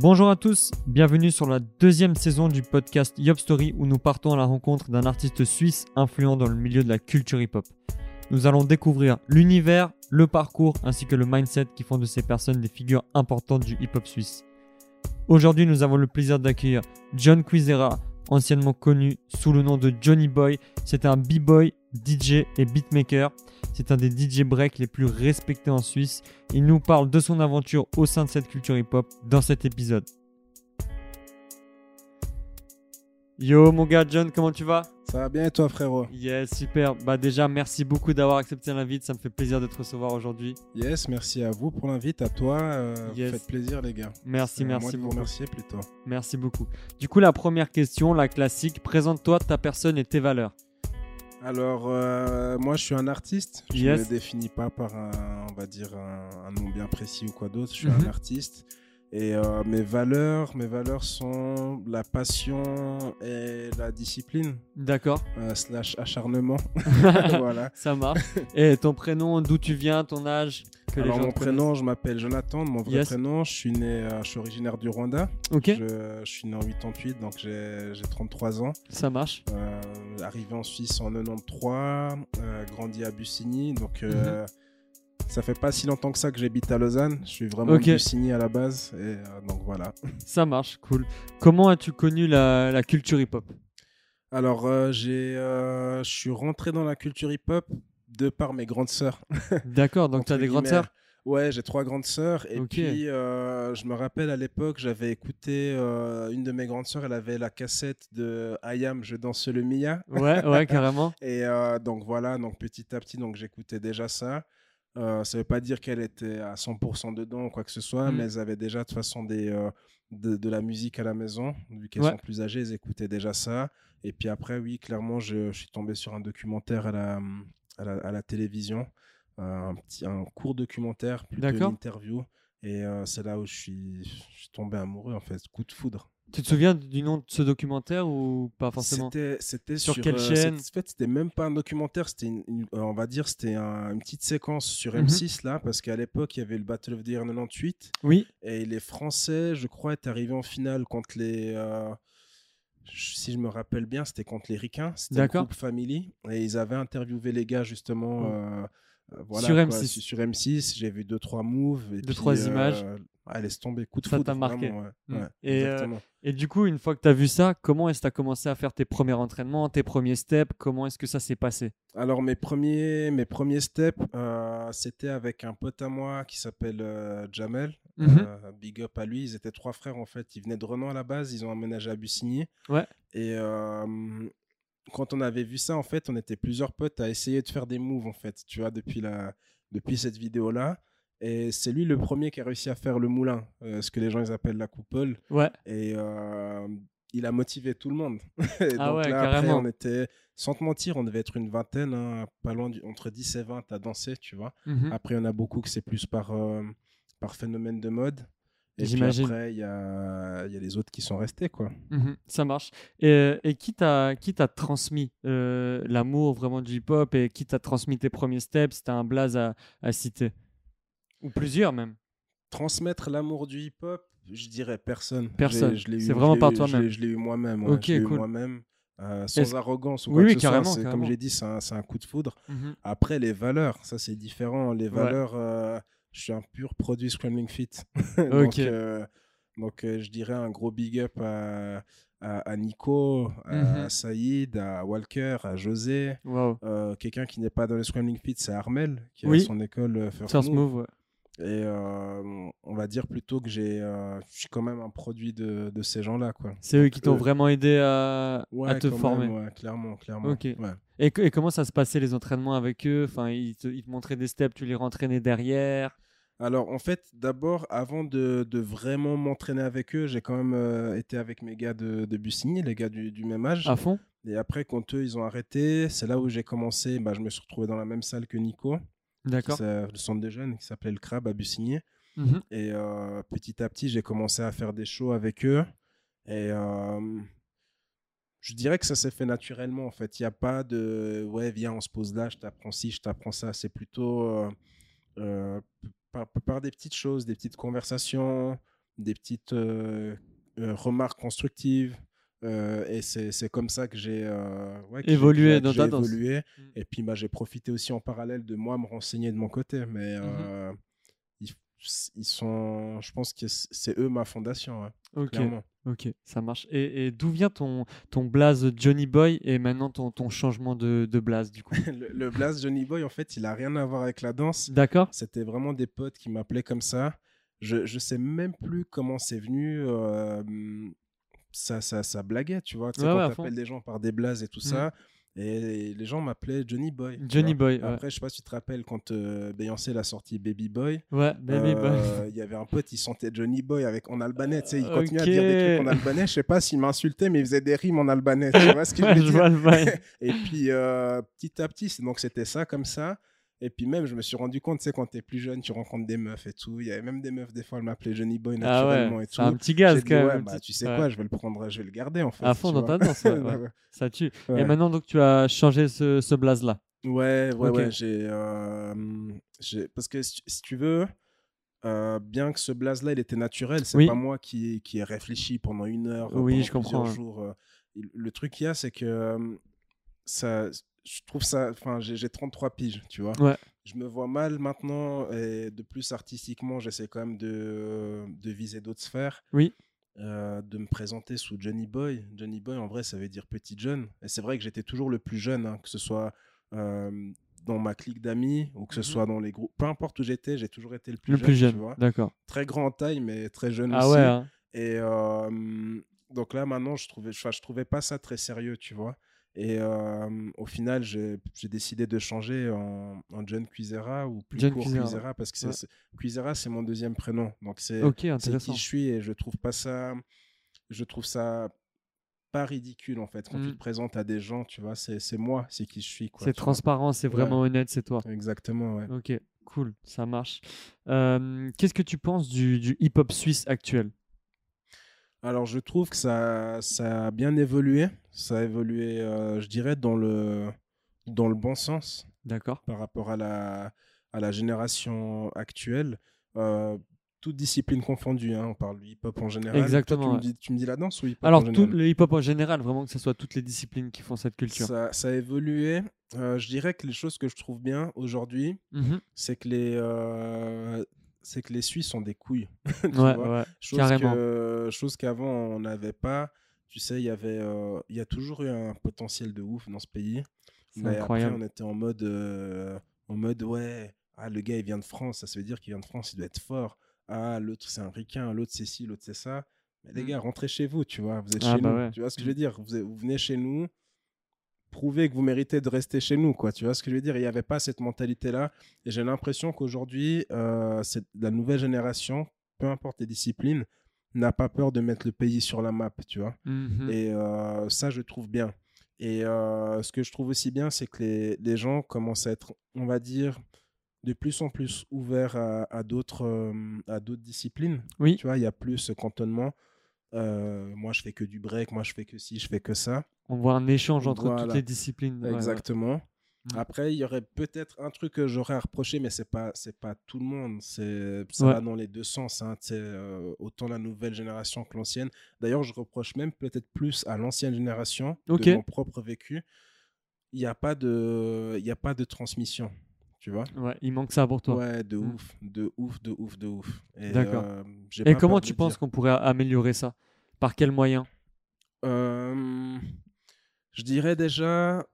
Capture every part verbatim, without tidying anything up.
Bonjour à tous, bienvenue sur la deuxième saison du podcast Yop Story où nous partons à la rencontre d'un artiste suisse influent dans le milieu de la culture hip-hop. Nous allons découvrir l'univers, le parcours ainsi que le mindset qui font de ces personnes des figures importantes du hip-hop suisse. Aujourd'hui, nous avons le plaisir d'accueillir Jon Kwizera, anciennement connu sous le nom de Joniboy. C'est un b-boy, D J et beatmaker. C'est un des D J break les plus respectés en Suisse. Il nous parle de son aventure au sein de cette culture hip-hop dans cet épisode. Yo mon gars Jon, comment tu vas? Ça va bien et toi frérot? Yes, super. Bah déjà, merci beaucoup d'avoir accepté l'invite. Ça me fait plaisir de te recevoir aujourd'hui. Yes, merci à vous pour l'invite, à toi. Euh, yes. Faites plaisir les gars. Merci, euh, merci moi, beaucoup. Merci plutôt. Merci beaucoup. Du coup, la première question, la classique. Présente-toi ta personne et tes valeurs. Alors, euh, moi, je suis un artiste. Je ne yes. me définis pas par, un, on va dire, un, un nom bien précis ou quoi d'autre. Je suis mm-hmm. un artiste. Et euh, mes valeurs, mes valeurs sont la passion et la discipline. D'accord. Euh, slash acharnement. Voilà. Ça marche. Et ton prénom, d'où tu viens, ton âge que Alors, les gens mon prénom, connaissent. Je m'appelle Jonathan, mon vrai yes. prénom. Je suis, né, euh, je suis originaire du Rwanda. Ok. Je, je suis né en quatre-vingt-huit, donc j'ai, j'ai trente-trois ans. Ça marche. Euh, arrivé en Suisse en quatre-vingt-treize, euh, grandi à Bussigny, donc... Euh, mm-hmm. Ça fait pas si longtemps que ça que j'habite à Lausanne. Je suis vraiment okay. Bussigny à la base. Et euh, donc voilà. Ça marche, cool. Comment as-tu connu la, la culture hip-hop? Alors, euh, j'ai, euh, je suis rentré dans la culture hip-hop de par mes grandes sœurs. D'accord, donc tu as des grandes sœurs? Ouais, j'ai trois grandes sœurs. Et okay. puis, euh, je me rappelle à l'époque, j'avais écouté euh, une de mes grandes sœurs. Elle avait la cassette de I A M, Je danse le Mia. Ouais, ouais, carrément. Et euh, donc voilà, donc petit à petit, donc j'écoutais déjà ça. Euh, ça ne veut pas dire qu'elle était à cent pour cent dedans ou quoi que ce soit, mmh. mais elles avaient déjà de toute façon des, euh, de, de la musique à la maison. Vu qu'elles ouais. sont plus âgées, elles écoutaient déjà ça. Et puis après, oui, clairement, je, je suis tombé sur un documentaire à la, à la, à la télévision, euh, un, petit, un court documentaire, plutôt une interview. Et euh, c'est là où je suis, je suis tombé amoureux, en fait, coup de foudre. Tu te souviens du nom de ce documentaire ou pas forcément? C'était, c'était sur, sur quelle euh, chaîne? En fait, c'était même pas un documentaire, c'était une, une, euh, on va dire, c'était un, une petite séquence sur M six mm-hmm. là, parce qu'à l'époque il y avait le Battle of the Year quatre-vingt-dix-huit. Oui. Et les Français, je crois, étaient arrivés en finale contre les, euh, si je me rappelle bien, c'était contre les Ricains. C'était le groupe Family et ils avaient interviewé les gars justement. Mm. Euh, euh, voilà, sur quoi, M six. Sur M six, j'ai vu deux trois moves, et deux puis, trois euh, images. Ah, laisse tomber, coup de foudre. Ça t'a marqué. Vraiment, ouais. Mmh. Ouais, et, euh, et du coup, une fois que tu as vu ça, comment est-ce que tu as commencé à faire tes premiers entraînements, tes premiers steps? Comment est-ce que ça s'est passé? Alors, mes premiers, mes premiers steps, euh, c'était avec un pote à moi qui s'appelle euh, Jamel. Mmh. Euh, big up à lui. Ils étaient trois frères, en fait. Ils venaient de Renan à la base. Ils ont emménagé à Bussigny. Ouais. Et... Euh, quand on avait vu ça, en fait, on était plusieurs potes à essayer de faire des moves, en fait, tu vois, depuis, la... depuis cette vidéo-là. Et c'est lui le premier qui a réussi à faire le moulin, euh, ce que les gens ils appellent la coupole. Ouais. Et euh, il a motivé tout le monde. Et ah donc ouais, là, carrément. Après, on était, sans te mentir, on devait être une vingtaine, hein, pas loin du, entre dix et vingt à danser, tu vois. Mm-hmm. Après, il y en a beaucoup que c'est plus par, euh, par phénomène de mode. Et j'imagine. Puis après, il y a, y a les autres qui sont restés, quoi. Mmh, ça marche. Et, et qui t'a, qui t'a transmis euh, l'amour vraiment du hip-hop et qui t'a transmis tes premiers steps? T'as un blaze à, à citer? Ou plusieurs, même. Transmettre l'amour du hip-hop, je dirais personne. Personne. Je l'ai, je l'ai c'est eu, vraiment par toi-même. Je, je l'ai eu moi-même. Ouais. Ok, je l'ai cool. eu moi-même. Euh, sans Est-ce... arrogance ou quoi oui, que ce soit, c'est, comme j'ai dit, c'est un, c'est un coup de foudre. Mmh. Après, les valeurs, ça, c'est différent. Les valeurs... Ouais. Euh, je suis un pur produit Scrambling Fit. donc, okay. euh, donc euh, je dirais un gros big up à, à, à Nico, à, mm-hmm. à Saïd, à Walker, à José. Wow. Euh, quelqu'un qui n'est pas dans le Scrambling Fit, c'est Armel, qui oui. a son école euh, First, First Move. Move ouais. Et euh, on va dire plutôt que j'ai, euh, je suis quand même un produit de, de ces gens-là, quoi. C'est eux qui t'ont euh, vraiment aidé à, ouais, à te former. Même, ouais, clairement, clairement. Okay. Ouais. Et, et comment ça se passait les entraînements avec eux? Enfin, ils te, ils te montraient des steps, tu les rentraînais derrière? Alors en fait, d'abord, avant de, de vraiment m'entraîner avec eux, j'ai quand même euh, été avec mes gars de, de Bussigny, les gars du, du même âge. À fond. Et après, quand eux, ils ont arrêté, c'est là où j'ai commencé. Bah, je me suis retrouvé dans la même salle que Nico. D'accord. Le centre des jeunes qui s'appelait Le Crab à Bussigny. Mm-hmm. Et euh, petit à petit, j'ai commencé à faire des shows avec eux. Et euh, je dirais que ça s'est fait naturellement, en fait. Il n'y a pas de « ouais, viens, on se pose là, je t'apprends ci, je t'apprends ça ». C'est plutôt euh, euh, par, par des petites choses, des petites conversations, des petites euh, euh, remarques constructives. Euh, et c'est, c'est comme ça que j'ai euh, ouais, que évolué, j'ai, dans j'ai ta évolué. Danse. Et puis bah, j'ai profité aussi en parallèle de moi me renseigner de mon côté. Mais mm-hmm. euh, ils, ils sont, je pense que c'est eux ma fondation. Hein, ok, clairement. Ok, ça marche. Et, et d'où vient ton, ton blaze Joniboy et maintenant ton, ton changement de, de blaze du coup? Le, le blaze Joniboy, en fait, il n'a rien à voir avec la danse. D'accord. C'était vraiment des potes qui m'appelaient comme ça. Je ne sais même plus comment c'est venu. Euh, Ça, ça, ça blaguait, tu vois. Tu sais, ouais, quand ouais, t'appelles les gens par des blazes et tout mmh. ça. Et les gens m'appelaient Joniboy. Joniboy. Après, ouais. je sais pas si tu te rappelles quand euh, Beyoncé l'a sorti Baby Boy. Ouais, Baby euh, Boy. Il y avait un pote, il sentait Joniboy avec en albanais. Tu sais, il okay. continuait à dire des trucs en albanais. Je sais pas s'il m'insultait, mais il faisait des rimes en albanais. Tu vois ce que je veux dire? Je et puis, euh, petit à petit, donc c'était ça, comme ça. Et puis même, je me suis rendu compte, tu sais, quand t'es plus jeune, tu rencontres des meufs et tout. Il y avait même des meufs, des fois, elles m'appelaient Joniboy naturellement ah ouais, et tout. C'est un petit gaz quand même. Ouais, bah, tu sais ouais. quoi, je vais le prendre, je vais le garder en fait. À fond dans vois. Ta danse, ouais, ouais. Ça tue. Ouais. Et maintenant, donc, tu as changé ce, ce blaze-là. Ouais, ouais, okay. ouais. J'ai, euh, j'ai... Parce que si, si tu veux, euh, bien que ce blaze-là, il était naturel, c'est oui. pas moi qui, qui ai réfléchi pendant une heure, oui, pendant je plusieurs comprends. Jours. Euh, le truc qu'il y a, c'est que euh, ça... Je trouve ça, enfin, j'ai, j'ai trente-trois piges, tu vois. Ouais. Je me vois mal maintenant, et de plus artistiquement, j'essaie quand même de, de viser d'autres sphères. Oui. Euh, de me présenter sous Joniboy. Joniboy, en vrai, ça veut dire petit jeune. Et c'est vrai que j'étais toujours le plus jeune, hein, que ce soit euh, dans ma clique d'amis ou que ce mm-hmm. soit dans les groupes. Peu importe où j'étais, j'ai toujours été le plus le jeune. Le plus jeune, tu vois. D'accord. Très grand en taille, mais très jeune ah aussi. Ah ouais. Hein. Et euh, donc là, maintenant, je trouvais, je trouvais pas ça très sérieux, tu vois. Et euh, au final, j'ai, j'ai décidé de changer en, en Jon Kwizera ou plus Jon court Kwizera, Kwizera parce que c'est, ouais. c'est, Kwizera, c'est mon deuxième prénom. Donc, c'est, okay, c'est qui je suis et je trouve pas ça... Je trouve ça pas ridicule, en fait. Quand mm. tu te présentes à des gens, tu vois, c'est, c'est moi, c'est qui je suis. Quoi, c'est transparent, vois. C'est vraiment ouais. honnête, c'est toi. Exactement, ouais. Ok, cool, ça marche. Euh, qu'est-ce que tu penses du, du hip-hop suisse actuel ? Alors, je trouve que ça, ça a bien évolué. Ça a évolué, euh, je dirais, dans le, dans le bon sens. D'accord. Par rapport à la, à la génération actuelle. Euh, toute discipline confondue, hein, on parle du hip-hop en général. Exactement. Toi, tu, ouais. me dis, tu me dis la danse ou hip-hop Alors, en général ? Alors, tout le hip-hop en général, vraiment que ce soit toutes les disciplines qui font cette culture. Ça, ça a évolué. Euh, je dirais que les choses que je trouve bien aujourd'hui, mm-hmm. c'est que les... Euh, c'est que les Suisses ont des couilles. tu ouais, vois ouais, chose carrément. Que, chose qu'avant, on n'avait pas. Tu sais, il y avait, euh, y a toujours eu un potentiel de ouf dans ce pays. C'est mais incroyable. Après, on était en mode, euh, en mode ouais, ah, le gars, il vient de France. Ça se veut dire qu'il vient de France, il doit être fort. Ah, l'autre, c'est un ricain. L'autre, c'est ci, l'autre, c'est ça. Mais les gars, rentrez chez vous, tu vois. Vous êtes ah, chez bah nous. Ouais. Tu vois ce que je veux dire ? Vous, vous venez chez nous. Prouver que vous méritez de rester chez nous, quoi. Tu vois ce que je veux dire ? Il n'y avait pas cette mentalité-là. Et j'ai l'impression qu'aujourd'hui, euh, cette, la nouvelle génération, peu importe les disciplines, n'a pas peur de mettre le pays sur la map, tu vois. Mm-hmm. Et euh, ça, je trouve bien. Et euh, ce que je trouve aussi bien, c'est que les, les gens commencent à être, on va dire, de plus en plus ouverts à, à, d'autres, euh, à d'autres disciplines. Oui. Tu vois, il n'y a plus ce cantonnement. Euh, moi, je fais que du break. Moi, je fais que ci, je fais que ça. On voit un échange entre voilà. toutes les disciplines. Exactement. Ouais, ouais. Après, il y aurait peut-être un truc que j'aurais à reprocher, mais c'est pas, c'est pas tout le monde. C'est, ça ouais. va dans les deux sens. Hein. C'est, euh, autant la nouvelle génération que l'ancienne. D'ailleurs, je reproche même peut-être plus à l'ancienne génération okay. de mon propre vécu. Il n'y a pas de, il n'y a pas de transmission. Tu vois ? Ouais, il manque ça pour toi. Ouais, de mmh. ouf, de ouf, de ouf, de ouf. Et, d'accord. Euh, j'ai Et pas comment tu penses dire. Qu'on pourrait améliorer ça ? Par quels moyens ? euh... Je dirais déjà,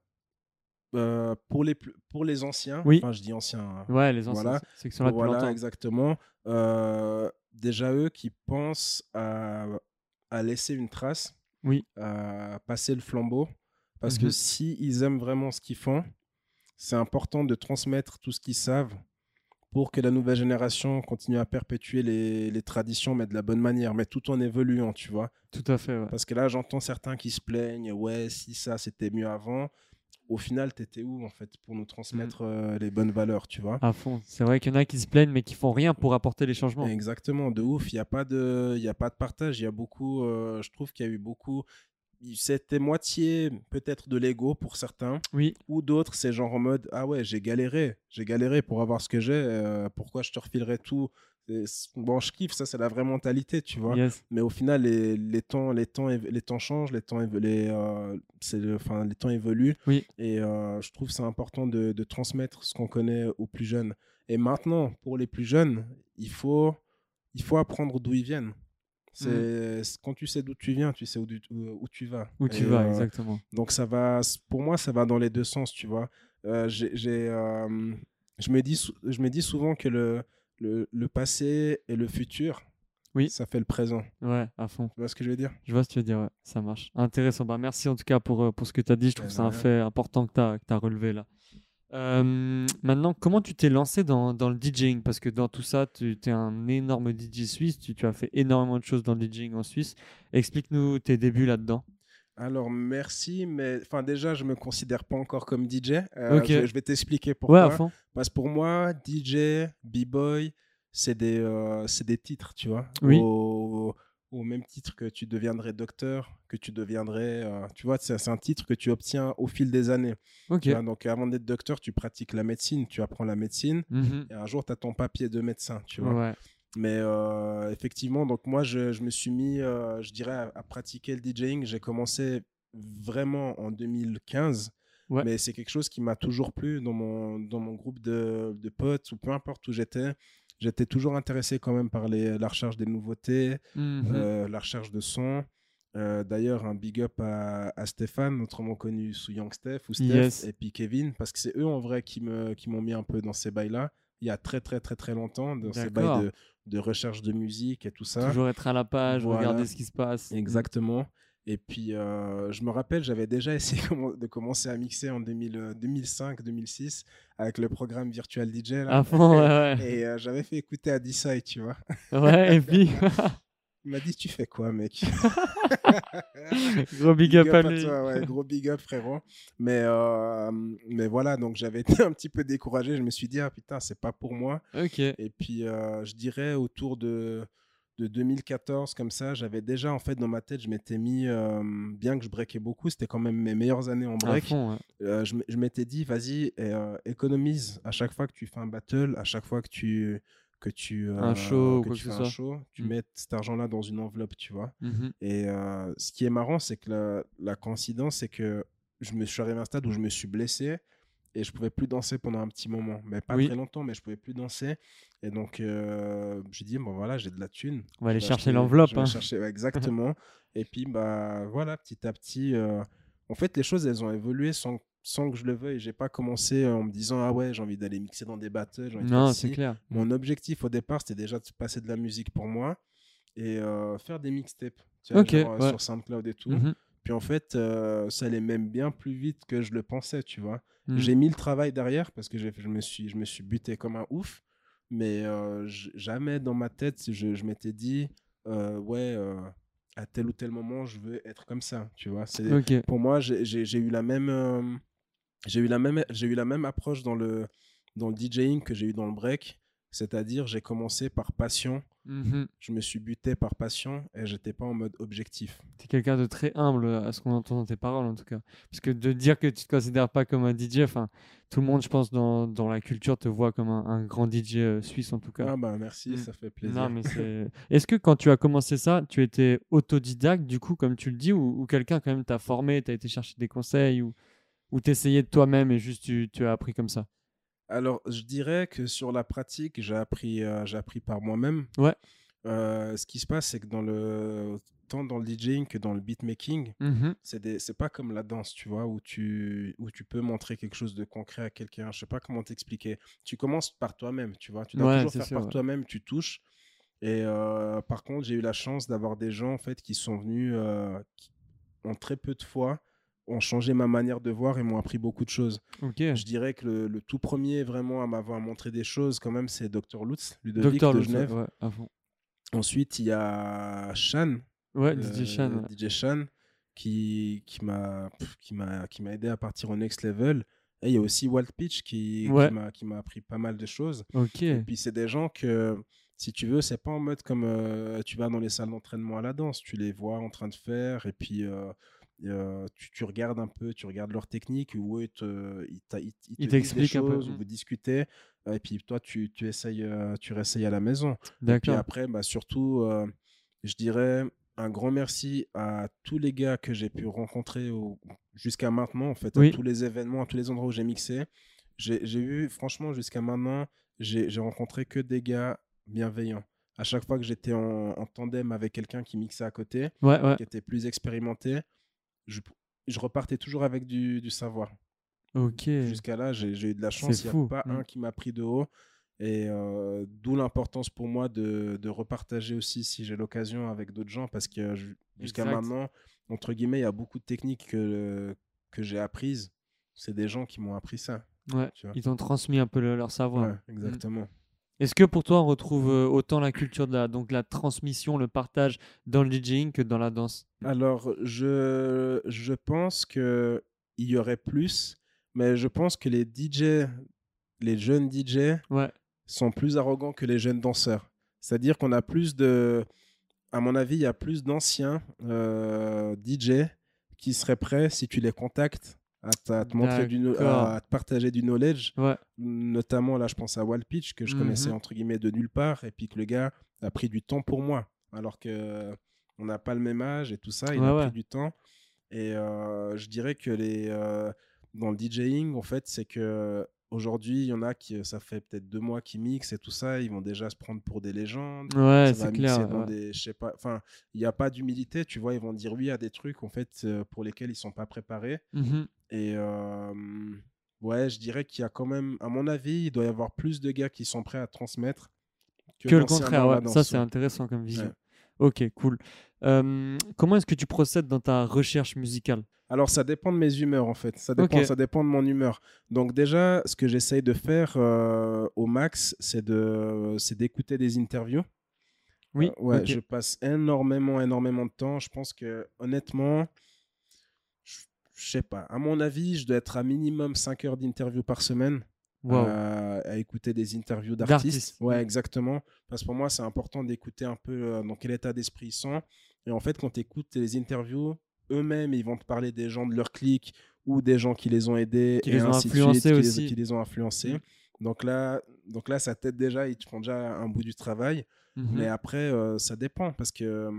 euh, pour, les, pour les anciens, oui. enfin je dis anciens, ouais, les anciens voilà, c'est que sont là voilà, depuis longtemps. Exactement, euh, déjà eux qui pensent à, à laisser une trace, oui. à passer le flambeau, parce mm-hmm. que s'ils aiment vraiment ce qu'ils font, c'est important de transmettre tout ce qu'ils savent pour que la nouvelle génération continue à perpétuer les, les traditions, mais de la bonne manière, mais tout en évoluant, tu vois. Tout à fait, ouais. Parce que là, j'entends certains qui se plaignent, ouais, si ça, c'était mieux avant. Au final, t'étais où, en fait, pour nous transmettre mmh. euh, les bonnes valeurs, tu vois. À fond. C'est vrai qu'il y en a qui se plaignent, mais qui font rien pour apporter les changements. Exactement, de ouf. Il n'y a pas de, il n'y a pas de partage. Il y a beaucoup, euh, je trouve qu'il y a eu beaucoup... c'était moitié peut-être de l'ego pour certains, oui, ou d'autres c'est genre en mode ah ouais j'ai galéré j'ai galéré pour avoir ce que j'ai, euh, pourquoi je te refilerais tout, et, bon je kiffe, ça c'est la vraie mentalité tu vois, yes. Mais au final les, les temps les temps les temps changent, les temps les euh, c'est enfin les temps évoluent, oui. Et euh, je trouve c'est important de, de transmettre ce qu'on connaît aux plus jeunes, et maintenant pour les plus jeunes il faut il faut apprendre d'où ils viennent. C'est, mmh. Quand tu sais d'où tu viens, tu sais où, où, où tu vas. Où tu et, vas, euh, exactement. Donc, ça va, pour moi, ça va dans les deux sens, tu vois. Euh, j'ai, j'ai, euh, je, me dis, je me dis souvent que le, le, le passé et le futur, oui, ça fait le présent. Ouais, à fond. Tu vois ce que je veux dire ? Je vois ce que tu veux dire, ouais. Ça marche. Intéressant. Bah, merci en tout cas pour, pour ce que tu as dit. Je trouve ouais, que c'est ouais. un fait important que tu as que tu as relevé là. Euh, maintenant, comment tu t'es lancé dans, dans le DJing ? Parce que dans tout ça, tu es un énorme D J suisse, tu, tu as fait énormément de choses dans le DJing en Suisse. Explique-nous tes débuts là-dedans. Alors, merci, mais déjà, je ne me considère pas encore comme D J. Euh, okay. je, je vais t'expliquer pourquoi. Ouais, parce que pour moi, D J, B-boy, c'est des, euh, c'est des titres, tu vois. Oui. Au, au même titre que tu deviendrais docteur, que tu deviendrais... Euh, tu vois, c'est, c'est un titre que tu obtiens au fil des années. Okay. Vois, donc, avant d'être docteur, tu pratiques la médecine, tu apprends la médecine, mm-hmm. et un jour, tu as ton papier de médecin, tu vois. Ouais. Mais euh, effectivement, donc moi, je, je me suis mis, euh, je dirais, à, à pratiquer le DJing. J'ai commencé vraiment en deux mille quinze, ouais. mais c'est quelque chose qui m'a toujours plu dans mon, dans mon groupe de, de potes, ou peu importe où j'étais. J'étais toujours intéressé quand même par les, la recherche des nouveautés, mmh. euh, la recherche de sons. Euh, d'ailleurs, un big up à, à Stéphane, autrement connu sous Young Steph, ou Steph, yes. et puis Kevin, parce que c'est eux en vrai qui, me, qui m'ont mis un peu dans ces bails-là, il y a très très très très longtemps, dans D'accord. ces bails de, de recherche de musique et tout ça. Toujours être à la page, voilà. regarder ce qui se passe. Exactement. Et puis, euh, je me rappelle, j'avais déjà essayé de commencer à mixer en deux mille cinq deux mille six avec le programme Virtual D J. Là. À fond, ouais, ouais. Et euh, j'avais fait écouter à Dicide, tu vois. Ouais, et puis... Il m'a dit, tu fais quoi, mec ? Gros big, big up, up à lui. Toi, ouais, gros big up, frérot. Mais, euh, mais voilà, donc j'avais été un petit peu découragé. Je me suis dit, ah putain, c'est pas pour moi. Okay. Et puis, euh, je dirais autour de... de deux mille quatorze comme ça, j'avais déjà en fait dans ma tête, je m'étais mis, euh, bien que je breakais beaucoup, c'était quand même mes meilleures années en break, à fond, ouais. euh, je, je m'étais dit vas-y, euh, économise à chaque fois que tu fais un battle, à chaque fois que tu que tu, euh, un show, que tu fais un show, tu mmh. mets cet argent-là dans une enveloppe, tu vois, mmh. et euh, ce qui est marrant, c'est que la, la coïncidence, c'est que je me suis arrivé à un stade où je me suis blessé, et je ne pouvais plus danser pendant un petit moment. Mais pas oui. très longtemps, mais je ne pouvais plus danser. Et donc, euh, j'ai dit, bon voilà, j'ai de la thune. On va aller chercher acheter, l'enveloppe. Hein. Chercher, exactement. Et puis, bah, voilà, petit à petit, euh, en fait, les choses, elles ont évolué sans, sans que je le veuille. Je n'ai pas commencé en me disant, ah ouais, j'ai envie d'aller mixer dans des battles. J'ai envie non, c'est clair. Mon objectif au départ, c'était déjà de passer de la musique pour moi et euh, faire des mixtapes okay, genre, ouais. sur SoundCloud et tout. Mm-hmm. Puis en fait, euh, ça allait même bien plus vite que je le pensais, tu vois. Mmh. J'ai mis le travail derrière parce que je, je, me, suis, je me suis buté comme un ouf. Mais euh, jamais dans ma tête, je, je m'étais dit, euh, ouais, euh, à tel ou tel moment, je veux être comme ça, tu vois. C'est, okay. Pour moi, j'ai, j'ai, j'ai eu la même, euh, j'ai eu la même, j'ai eu la même approche dans le, dans le DJing que j'ai eu dans le break. C'est-à-dire, j'ai commencé par passion. Mm-hmm. Je me suis buté par passion et j'étais pas en mode objectif. T'es quelqu'un de très humble à ce qu'on entend dans tes paroles en tout cas, parce que de dire que tu te considères pas comme un D J, enfin tout le monde je pense dans dans la culture te voit comme un, un grand D J euh, suisse en tout cas. Ah bah merci, mm. ça fait plaisir. Non mais c'est. Est-ce que quand tu as commencé ça, tu étais autodidacte du coup comme tu le dis, ou, ou quelqu'un quand même t'a formé, t'as été chercher des conseils, ou ou t'essayais de toi-même et juste tu tu as appris comme ça? Alors, je dirais que sur la pratique, j'ai appris, euh, j'ai appris par moi-même. Ouais. Euh, ce qui se passe, c'est que dans le, tant dans le DJing que dans le beatmaking, mm-hmm. c'est, des, c'est pas comme la danse, tu vois, où tu, où tu peux montrer quelque chose de concret à quelqu'un. Je sais pas comment t'expliquer. Tu commences par toi-même, tu vois. Tu dois ouais, toujours faire sûr, par ouais. toi-même, tu touches. Et euh, par contre, j'ai eu la chance d'avoir des gens, en fait, qui sont venus, euh, qui, en très peu de fois, ont changé ma manière de voir et m'ont appris beaucoup de choses. Okay. Je dirais que le, le tout premier vraiment à m'avoir montré des choses quand même, c'est docteur Lutz, Ludovic docteur de Lutz, Genève. Ouais, à fond. Ensuite, il y a Shan, ouais, D J euh, Shan, ouais. D J Shan qui, qui, m'a, pff, qui, m'a, qui m'a aidé à partir au next level. Et il y a aussi Walt Peach qui, ouais. qui, m'a, qui m'a appris pas mal de choses. Okay. Et puis, c'est des gens que... Si tu veux, c'est pas en mode comme euh, tu vas dans les salles d'entraînement à la danse. Tu les vois en train de faire et puis euh, Euh, tu, tu regardes un peu, tu regardes leur technique, ou ils te, il il, il il te disent des choses, vous discutez, et puis toi tu, tu essayes, tu réessayes à la maison. Et puis après, bah, surtout, euh, je dirais un grand merci à tous les gars que j'ai pu rencontrer au, jusqu'à maintenant, en fait, oui. à tous les événements, à tous les endroits où j'ai mixé. J'ai, j'ai eu, franchement, jusqu'à maintenant, j'ai, j'ai rencontré que des gars bienveillants. À chaque fois que j'étais en, en tandem avec quelqu'un qui mixait à côté, ouais, ouais. qui était plus expérimenté, je, je repartais toujours avec du, du savoir. Okay. Jusqu'à là, j'ai, j'ai eu de la chance. Il n'y a pas mmh. un qui m'a pris de haut. Et euh, d'où l'importance pour moi de, de repartager aussi, si j'ai l'occasion, avec d'autres gens. Parce que je, jusqu'à exact. Maintenant, entre guillemets, il y a beaucoup de techniques que, que j'ai apprises. C'est des gens qui m'ont appris ça. Ouais, ils t'ont transmis un peu le, leur savoir. Ouais, exactement. Mmh. Est-ce que pour toi, on retrouve autant la culture de la, donc la transmission, le partage dans le DJing que dans la danse ? Alors, je, je pense qu'il y aurait plus, mais je pense que les D J, les jeunes D J, ouais. sont plus arrogants que les jeunes danseurs. C'est-à-dire qu'on a plus de... À mon avis, il y a plus d'anciens euh, D J qui seraient prêts, si tu les contactes, à te, à te montrer du no- à, à te partager du knowledge, ouais. notamment là je pense à Walt Peach que je mm-hmm. connaissais entre guillemets de nulle part, et puis que le gars a pris du temps pour moi alors que on n'a pas le même âge et tout ça, il ouais, a ouais. pris du temps. Et euh, je dirais que les euh, dans le DJing en fait, c'est que aujourd'hui il y en a qui, ça fait peut-être deux mois qu'ils mixent et tout ça, ils vont déjà se prendre pour des légendes, ouais, ça c'est va clair, mixer dans ouais. des, je sais pas, enfin il y a pas d'humilité, tu vois, ils vont dire oui à des trucs en fait pour lesquels ils sont pas préparés. Mm-hmm. Et euh, ouais, je dirais qu'il y a quand même, à mon avis, il doit y avoir plus de gars qui sont prêts à transmettre que, que le contraire. Ouais, ça, c'est intéressant comme vision. Ouais. Ok, cool. Euh, comment est-ce que tu procèdes dans ta recherche musicale ? Alors, ça dépend de mes humeurs, en fait. Ça dépend, okay. ça dépend de mon humeur. Donc déjà, ce que j'essaye de faire euh, au max, c'est, de, c'est d'écouter des interviews. Oui. Euh, ouais, okay. Je passe énormément, énormément de temps. Je pense que, honnêtement... Je sais pas. À mon avis, je dois être à minimum cinq heures d'interview par semaine. Wow. euh, à écouter des interviews d'artistes. D'artistes. Ouais, exactement. Parce que pour moi, c'est important d'écouter un peu euh, dans quel état d'esprit ils sont. Et en fait, quand tu écoutes les interviews, eux-mêmes, ils vont te parler des gens de leur clique ou des gens qui les ont aidés. Qui et les ont influencés aussi. Qui les, qui les ont influencés. Mmh. Donc là, donc là, ça t'aide déjà. Ils te font déjà un bout du travail. Mmh. Mais après, euh, ça dépend. Parce que euh,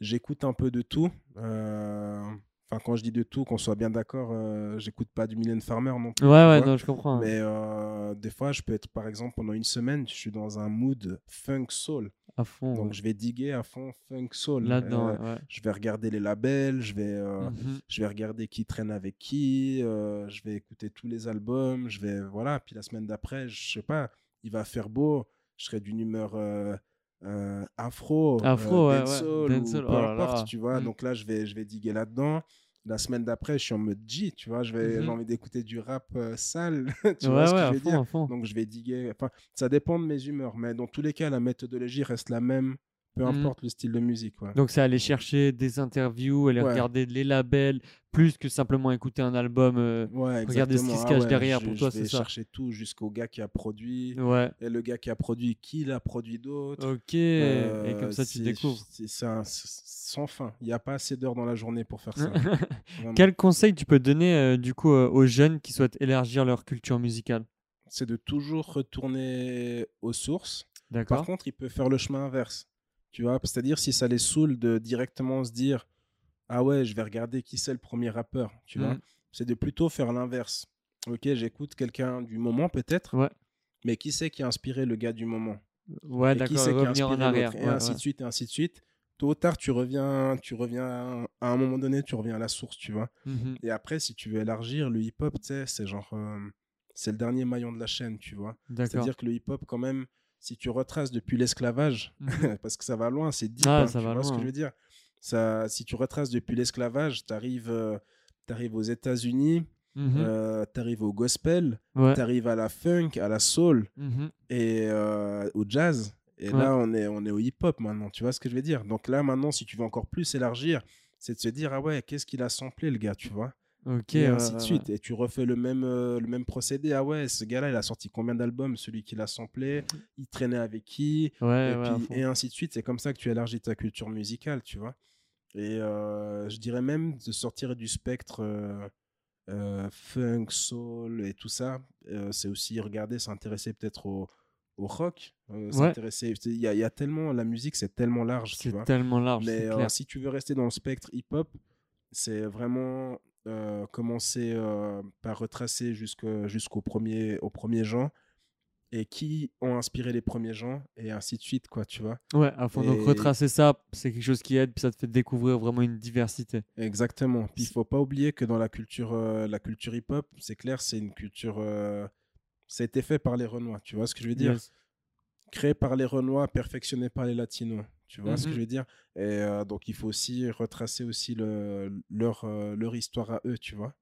j'écoute un peu de tout. Euh... Enfin, quand je dis de tout, qu'on soit bien d'accord, euh, j'écoute pas du Mylène Farmer non plus. Ouais, ouais, non, je comprends. Mais euh, des fois, je peux être, par exemple, pendant une semaine, je suis dans un mood funk soul. À fond. Donc, ouais. je vais diguer à fond funk soul. Là-dedans, euh, ouais. Je vais regarder les labels, je vais, euh, mm-hmm. je vais regarder qui traîne avec qui, euh, je vais écouter tous les albums, je vais, voilà. Puis la semaine d'après, je sais pas, il va faire beau, je serai d'une humeur... Euh, Euh, afro, afro euh, dancehall, ouais, ouais. Dance ou peu oh importe, là. Tu vois. Mm. Donc là, je vais, je vais diguer là-dedans. La semaine d'après, je suis en mode G, tu vois. Je vais, mm-hmm. j'ai envie d'écouter du rap euh, sale, tu ouais, vois ouais, ce que je veux fond, dire. Fond. Donc je vais diguer. Enfin, ça dépend de mes humeurs, mais dans tous les cas, la méthodologie reste la même, peu mm. importe le style de musique. Ouais. Donc c'est aller chercher des interviews, aller ouais. regarder les labels, plus que simplement écouter un album. Euh, ouais, regarder ce qui ah, se cache ouais, derrière je, pour toi, c'est ça. Je vais chercher tout jusqu'au gars qui a produit. Ouais. Et le gars qui a produit, qui l'a produit d'autre. Ok. Euh, et comme ça, tu découvres. C'est, c'est, un, c'est sans fin. Il n'y a pas assez d'heures dans la journée pour faire ça. Quel conseil tu peux donner euh, du coup euh, aux jeunes qui souhaitent élargir leur culture musicale ? C'est de toujours retourner aux sources. D'accord. Par contre, ils peuvent faire le chemin inverse. Tu vois, c'est-à-dire si ça les saoule de directement se dire ah ouais, je vais regarder qui c'est le premier rappeur, tu vois. Mmh. C'est de plutôt faire l'inverse. Ok, j'écoute quelqu'un du moment peut-être, ouais. mais qui c'est qui a inspiré le gars du moment ? Ouais, et d'accord, qui c'est revenir qui a inspiré en arrière. L'autre, et ouais, ainsi ouais. de suite, et ainsi de suite. Tôt ou tard, tu reviens, tu reviens à un moment donné, tu reviens à la source, tu vois. Mmh. Et après, si tu veux élargir, le hip-hop, tu sais, c'est genre, euh, c'est le dernier maillon de la chaîne, tu vois. D'accord. C'est-à-dire que le hip-hop, quand même, si tu retraces depuis l'esclavage, mmh. parce que ça va loin, c'est deep, ah, hein, ça tu va vois loin. Ce que je veux dire ? Ça, si tu retraces depuis l'esclavage, tu arrives euh, aux États-Unis, mm-hmm. euh, tu arrives au gospel, ouais. tu arrives à la funk, à la soul mm-hmm. et euh, au jazz. Et ouais. là, on est, on est au hip-hop maintenant, tu vois ce que je veux dire ? Donc là, maintenant, si tu veux encore plus élargir, c'est de se dire, ah ouais, qu'est-ce qu'il a samplé, le gars, tu vois ? Okay, et ainsi ouais, de suite. Ouais. Et tu refais le même, euh, le même procédé. Ah ouais, ce gars-là, il a sorti combien d'albums ? Celui qui l'a samplé, il traînait avec qui ? ouais, et, ouais, puis, et ainsi de suite. C'est comme ça que tu élargis ta culture musicale, tu vois. Et euh, je dirais même de sortir du spectre euh, euh, funk, soul et tout ça. Euh, c'est aussi regarder, s'intéresser peut-être au, au rock. Euh, ouais. S'intéresser. Il y, y a tellement, la musique, c'est tellement large. C'est tu vois. tellement large. Mais c'est euh, clair. Si tu veux rester dans le spectre hip-hop, c'est vraiment euh, commencer euh, par retracer jusqu'au, jusqu'au premier, au premier genre. Et qui ont inspiré les premiers gens, et ainsi de suite, quoi, tu vois. Ouais, à fond. Et... donc retracer ça, c'est quelque chose qui aide, puis ça te fait découvrir vraiment une diversité. Exactement. Puis il ne faut pas oublier que dans la culture, euh, la culture hip-hop, c'est clair, c'est une culture... Euh, ça a été fait par les Renois, tu vois ce que je veux dire ? Yes. Créé par les Renois, perfectionné par les Latinos, tu vois mm-hmm. ce que je veux dire ? Et euh, donc il faut aussi retracer aussi le, leur, euh, leur histoire à eux, tu vois.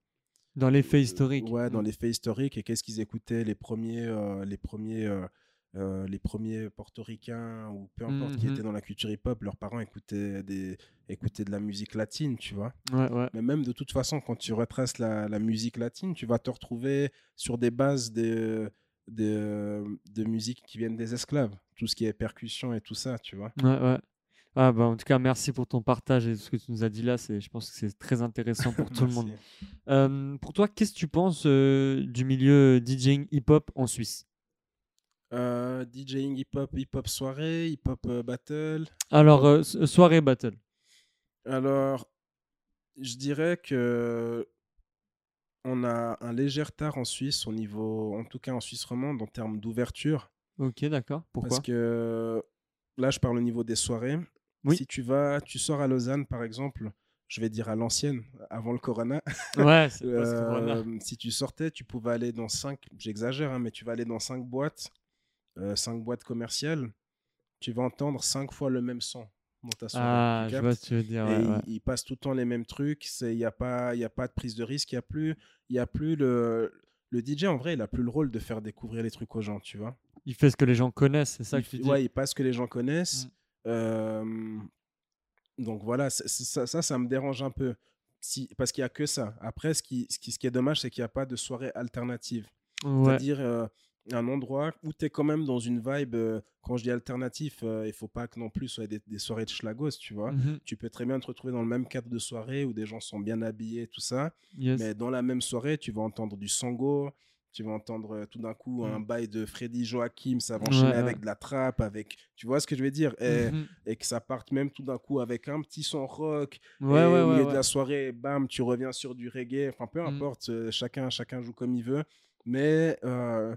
Dans les faits historiques. Ouais, dans les faits historiques. Et qu'est-ce qu'ils écoutaient les premiers, euh, les premiers, euh, euh, les premiers portoricains ou peu importe mm-hmm. qui étaient dans la culture hip-hop, leurs parents écoutaient, des, écoutaient de la musique latine, tu vois. Ouais, ouais. Mais même de toute façon, quand tu retraces la, la musique latine, tu vas te retrouver sur des bases de, de, de musique qui viennent des esclaves. Tout ce qui est percussion et tout ça, tu vois. Ouais, ouais. Ah bah en tout cas, merci pour ton partage et tout ce que tu nous as dit là. C'est, je pense que c'est très intéressant pour tout le monde. Euh, pour toi, qu'est-ce que tu penses euh, du milieu DJing hip-hop en Suisse ? euh, DJing hip-hop, hip-hop soirée, hip-hop euh, battle. Alors, euh, soirée battle. Alors, je dirais que on a un léger retard en Suisse, au niveau, en tout cas en Suisse romande, en termes d'ouverture. Ok, d'accord. Pourquoi ? Parce que là, je parle au niveau des soirées. Oui. Si tu vas, tu sors à Lausanne, par exemple, je vais dire à l'ancienne, avant le corona. Ouais, c'est euh, parce que si tu sortais, tu pouvais aller dans cinq, j'exagère, hein, mais tu vas aller dans cinq boîtes, euh, cinq boîtes commerciales, tu vas entendre cinq fois le même son dans ta soirée. Ah, je vois ce que tu veux dire. Ouais, ouais. Ils il passent tout le temps les mêmes trucs, il n'y a, a pas de prise de risque, il n'y a plus, y a plus le, le D J, en vrai, il n'a plus le rôle de faire découvrir les trucs aux gens, tu vois. Il fait ce que les gens connaissent, c'est ça il, que tu dis ? Ouais, il passe ce que les gens connaissent. Mmh. Euh, donc voilà, ça, ça, ça, ça me dérange un peu, si, parce qu'il n'y a que ça. Après, ce qui, ce qui, ce qui est dommage, c'est qu'il n'y a pas de soirée alternative. Ouais. C'est-à-dire euh, un endroit où tu es quand même dans une vibe, euh, quand je dis alternatif, euh, il ne faut pas que non plus ce soit des, des soirées de schlagos, tu vois. Mm-hmm. Tu peux très bien te retrouver dans le même cadre de soirée où des gens sont bien habillés, tout ça. Yes. Mais dans la même soirée, tu vas entendre du sango, tu vas entendre euh, tout d'un coup mmh. un bail de Freddy Joachim, ça va enchaîner ouais, avec ouais. de la trappe, avec, tu vois ce que je veux dire, et, mmh. et que ça parte même tout d'un coup avec un petit son rock, ouais, et ouais, au milieu ouais, de la soirée, bam, tu reviens sur du reggae, enfin peu mmh. importe, euh, chacun, chacun joue comme il veut, mais euh,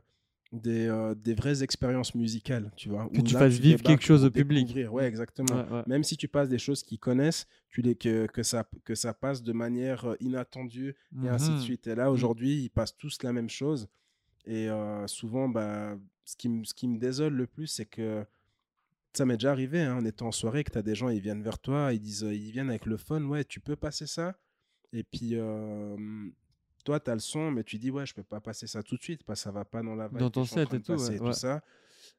des, euh, des vraies expériences musicales, tu vois. Que tu là, fasses tu vivre quelque chose au public. Découvrir. Ouais, exactement. Ouais, ouais. Même si tu passes des choses qu'ils connaissent, tu les, que, que, ça, que ça passe de manière inattendue et mm-hmm. ainsi de suite. Et là, aujourd'hui, ils passent tous la même chose. Et euh, souvent, bah, ce qui me ce qui me désole le plus, c'est que ça m'est déjà arrivé, hein, en étant en soirée, que tu as des gens, ils viennent vers toi, ils disent, ils viennent avec le fun, ouais, tu peux passer ça. Et puis... Euh, toi, tu as le son, mais tu dis, ouais, je peux pas passer ça tout de suite, parce que ça va pas dans la vibe. Dans ton set et tout, ouais, et ouais. tout ça.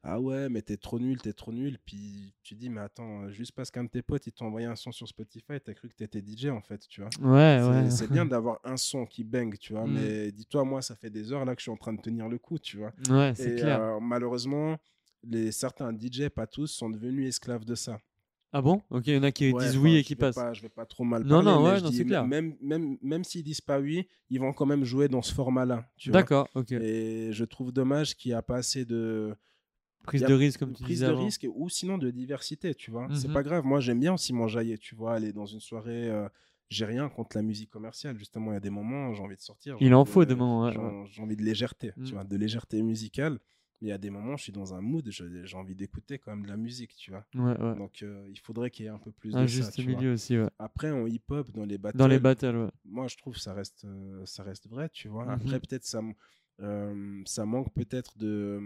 Ah ouais, mais t'es trop nul, t'es trop nul. Puis tu dis, mais attends, juste parce qu'un de tes potes, il t'a envoyé un son sur Spotify, t'as cru que t'étais D J, en fait, tu vois. Ouais, c'est, ouais. C'est bien d'avoir un son qui bang, tu vois, mm. mais dis-toi, moi, ça fait des heures là que je suis en train de tenir le coup, tu vois. Ouais, c'est et, clair. Euh, malheureusement, les, certains D J, pas tous, sont devenus esclaves de ça. Ah bon ? Ok, il y en a qui ouais, disent oui et qui passent. Pas, je vais pas trop mal parler. Non, non, ouais, non dis, c'est clair. Même, même, même s'ils disent pas oui, ils vont quand même jouer dans ce format-là. Tu D'accord, vois ok. Et je trouve dommage qu'il n'y a pas assez de... Prise de risque, comme tu prise disais Prise de avant. risque ou sinon de diversité, tu vois. Mm-hmm. C'est pas grave, moi j'aime bien aussi m'enjailler, tu vois, aller dans une soirée... Euh, j'ai rien contre la musique commerciale, justement, il y a des moments j'ai envie de sortir. Il en de, faut des moments, ouais. J'ai, ouais. j'ai envie de légèreté, mm. tu vois, de légèreté musicale. Il y a des moments, je suis dans un mood, je, j'ai envie d'écouter quand même de la musique, tu vois. Ouais, ouais. Donc, euh, il faudrait qu'il y ait un peu plus un de juste ça. Juste milieu vois. Aussi, ouais. Après, en hip-hop, dans les battles. Dans les battles, ouais. Moi, je trouve que ça reste, euh, ça reste vrai, tu vois. Mm-hmm. Après, peut-être, ça, euh, ça manque peut-être de...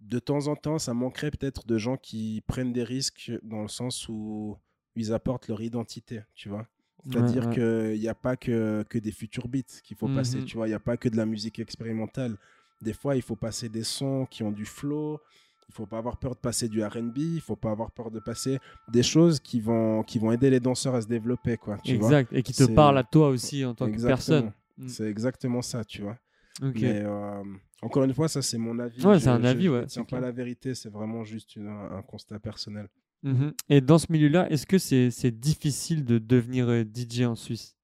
De temps en temps, ça manquerait peut-être de gens qui prennent des risques dans le sens où ils apportent leur identité, tu vois. C'est-à-dire ouais, ouais. qu'il n'y a pas que, que des future beats qu'il faut mm-hmm. passer, tu vois. Il n'y a pas que de la musique expérimentale. Des fois, il faut passer des sons qui ont du flow. Il ne faut pas avoir peur de passer du R and B. Il ne faut pas avoir peur de passer des choses qui vont, qui vont aider les danseurs à se développer, quoi, tu exact. Vois. Et qui te c'est... parlent à toi aussi en tant exactement. Que personne. C'est exactement ça, tu vois. Okay. Mais euh, encore une fois, ça, c'est mon avis. Ouais, je, c'est un je, avis, je ouais. Je ne tiens pas clair. La vérité. C'est vraiment juste une, un constat personnel. Mmh. Et dans ce milieu-là, est-ce que c'est, c'est difficile de devenir D J en Suisse?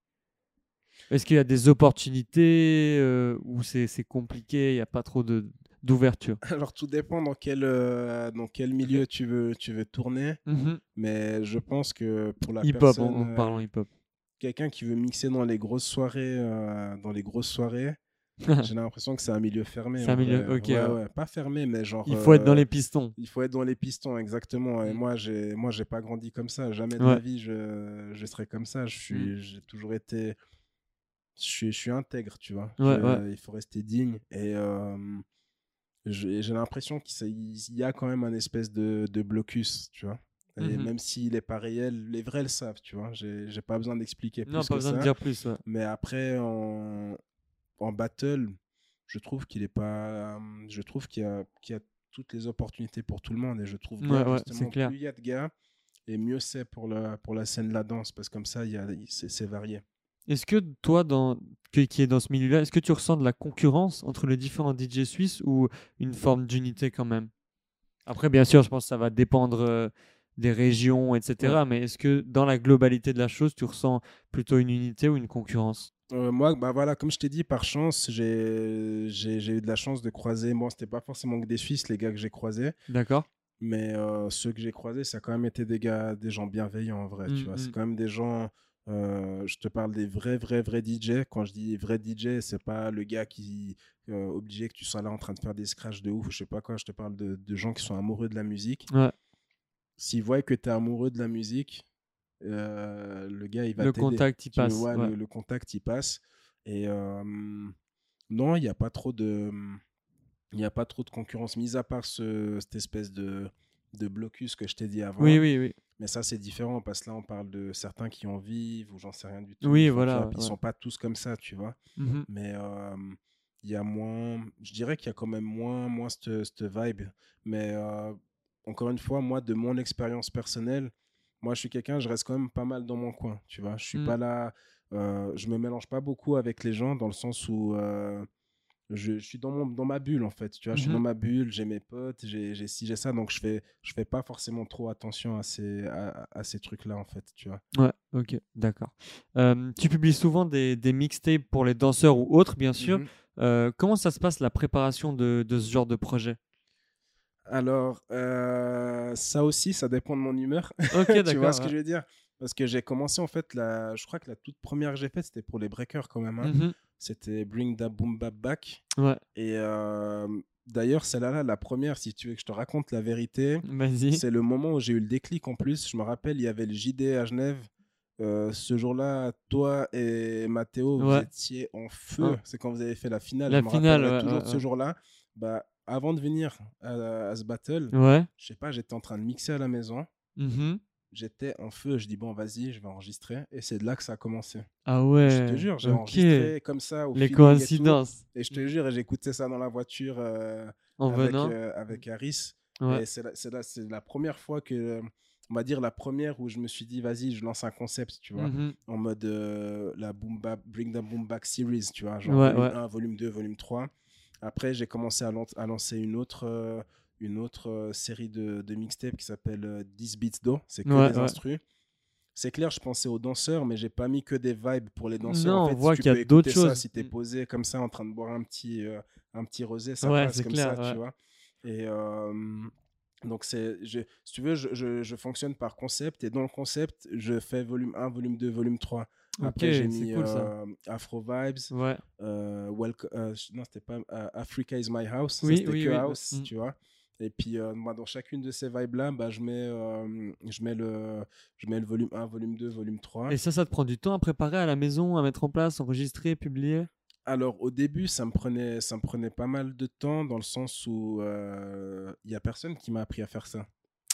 Est-ce qu'il y a des opportunités euh, où c'est, c'est compliqué, il n'y a pas trop de, d'ouverture? Alors, tout dépend dans quel, euh, dans quel milieu okay. tu, veux, tu veux tourner. Mmh. Mais je pense que pour la hip-hop, personne... Hip-hop, en, en parlant hip-hop. Quelqu'un qui veut mixer dans les grosses soirées, euh, dans les grosses soirées, j'ai l'impression que c'est un milieu fermé. C'est un milieu, ok. Ouais, ouais. Ouais, pas fermé, mais genre... Il faut euh, être dans les pistons. Il faut être dans les pistons, exactement. Et mmh. moi, j'ai, moi, j'ai pas grandi comme ça. Jamais de ouais. ma vie, je, je serai comme ça. Je suis, mmh. j'ai toujours été... Je suis, je suis intègre, tu vois. Ouais, ouais. Il faut rester digne. Et euh, j'ai, j'ai l'impression qu'il y a quand même un espèce de, de blocus, tu vois. Et mmh. même s'il n'est pas réel, les vrais le savent, tu vois. J'ai, j'ai pas besoin d'expliquer non, plus pas que besoin ça. De dire plus, ouais. Mais après, en... En battle, je trouve qu'il est pas. Je trouve qu'il y a, qu'il y a toutes les opportunités pour tout le monde et je trouve ouais, bien ouais, justement plus il y a de gars et mieux c'est pour la pour la scène de la danse parce que comme ça il y a c'est, c'est varié. Est-ce que toi dans qui est dans ce milieu-là, est-ce que tu ressens de la concurrence entre les différents D J suisses ou une forme d'unité quand même? Après bien sûr, je pense que ça va dépendre des régions, et cetera. Ouais. Mais est-ce que dans la globalité de la chose, tu ressens plutôt une unité ou une concurrence? Euh, moi, bah voilà, comme je t'ai dit, par chance, j'ai, j'ai, j'ai eu de la chance de croiser. Moi, c'était pas forcément que des Suisses, les gars que j'ai croisés. D'accord. Mais euh, ceux que j'ai croisés, ça a quand même été des gars, des gens bienveillants en vrai. Mmh, tu vois, mmh. c'est quand même des gens. Euh, je te parle des vrais, vrais, vrais D J. Quand je dis vrai D J, c'est pas le gars qui euh, obligé que tu sois là en train de faire des scratchs de ouf, je sais pas quoi. Je te parle de, de gens qui sont amoureux de la musique. Ouais. S'ils voient que t'es amoureux de la musique. Euh, le gars il va le t'aider. Contact il tu passe vois, ouais. le, le contact il passe et euh, non il n'y a pas trop de il n'y a pas trop de concurrence mis à part ce, cette espèce de, de blocus que je t'ai dit avant oui, oui, oui. mais ça c'est différent parce que là on parle de certains qui en vivent ou j'en sais rien du tout oui, voilà, ouais. ils ne sont pas tous comme ça tu vois mm-hmm. mais euh, il y a moins je dirais qu'il y a quand même moins, moins cette, cette vibe mais euh, encore une fois moi de mon expérience personnelle moi, je suis quelqu'un, je reste quand même pas mal dans mon coin, tu vois. Je suis mmh. pas là, euh, je me mélange pas beaucoup avec les gens dans le sens où euh, je, je suis dans, mon, dans ma bulle, en fait, tu vois. Mmh. Je suis dans ma bulle, j'ai mes potes, j'ai, j'ai ci, j'ai ça. Donc, je fais, je fais pas forcément trop attention à ces, à, à ces trucs-là, en fait, tu vois. Ouais, ok, d'accord. Euh, tu publies souvent des, des mixtapes pour les danseurs ou autres, bien sûr. Mmh. Euh, comment ça se passe, la préparation de, de ce genre de projet ? Alors, euh, ça aussi, ça dépend de mon humeur. Ok, tu d'accord, vois ouais. ce que je veux dire? Parce que j'ai commencé, en fait, la, je crois que la toute première que j'ai faite, c'était pour les breakers quand même. Hein. Mm-hmm. C'était Bring That Boom Bap Back. Ouais. Et euh, d'ailleurs, celle-là, la première, si tu veux que je te raconte la vérité, vas-y. C'est le moment où j'ai eu le déclic en plus. Je me rappelle, il y avait le J D à Genève. Euh, ce jour-là, toi et Mathéo, ouais. vous étiez en feu. Ouais. C'est quand vous avez fait la finale. La je me finale, rappelle ouais, toujours ouais, de ce ouais. jour-là. Bah, avant de venir à, à ce battle, ouais. je sais pas, j'étais en train de mixer à la maison. Mm-hmm. J'étais en feu. Je dis bon, vas-y, je vais enregistrer. Et c'est de là que ça a commencé. Ah ouais. Je te jure, j'ai okay. enregistré comme ça. Au Les coïncidences. Et, et je te jure, et j'écoutais ça dans la voiture euh, en avec, venant. Euh, avec Harris. Ouais. Et c'est la, c'est, la, c'est la première fois que, on va dire la première où je me suis dit vas-y, je lance un concept, tu vois, mm-hmm. en mode euh, la boom bap, Bring the Boom Back series, tu vois, genre ouais, volume ouais. un, volume deux, volume trois. Après, j'ai commencé à, lan- à lancer une autre, euh, une autre euh, série de, de mixtapes qui s'appelle euh, dix beats do. C'est que ouais, des ouais. instrus. C'est clair, je pensais aux danseurs, mais j'ai pas mis que des vibes pour les danseurs. Non, en fait, on voit si qu'il y a d'autres ça, choses. Si t'es posé comme ça, en train de boire un petit, euh, un petit rosé, ça ouais, passe comme clair, ça, ouais. tu vois. Et euh, donc, c'est, je, si tu veux, je, je, je fonctionne par concept. Et dans le concept, je fais volume un, volume deux, volume trois. Après, okay, j'ai mis cool, euh, Afro Vibes. Ouais. Euh, welcome, euh, non, c'était pas euh, Africa is my house. Oui, ça, c'était oui, que oui, house, oui. tu vois. Et puis, euh, moi, dans chacune de ces vibes-là, bah, je, mets, euh, je, mets le, je mets le volume un, volume deux, volume trois. Et ça, ça te prend du temps à préparer à la maison, à mettre en place, enregistrer, publier? Alors, au début, ça me prenait, ça me prenait pas mal de temps dans le sens où il euh, n'y a personne qui m'a appris à faire ça.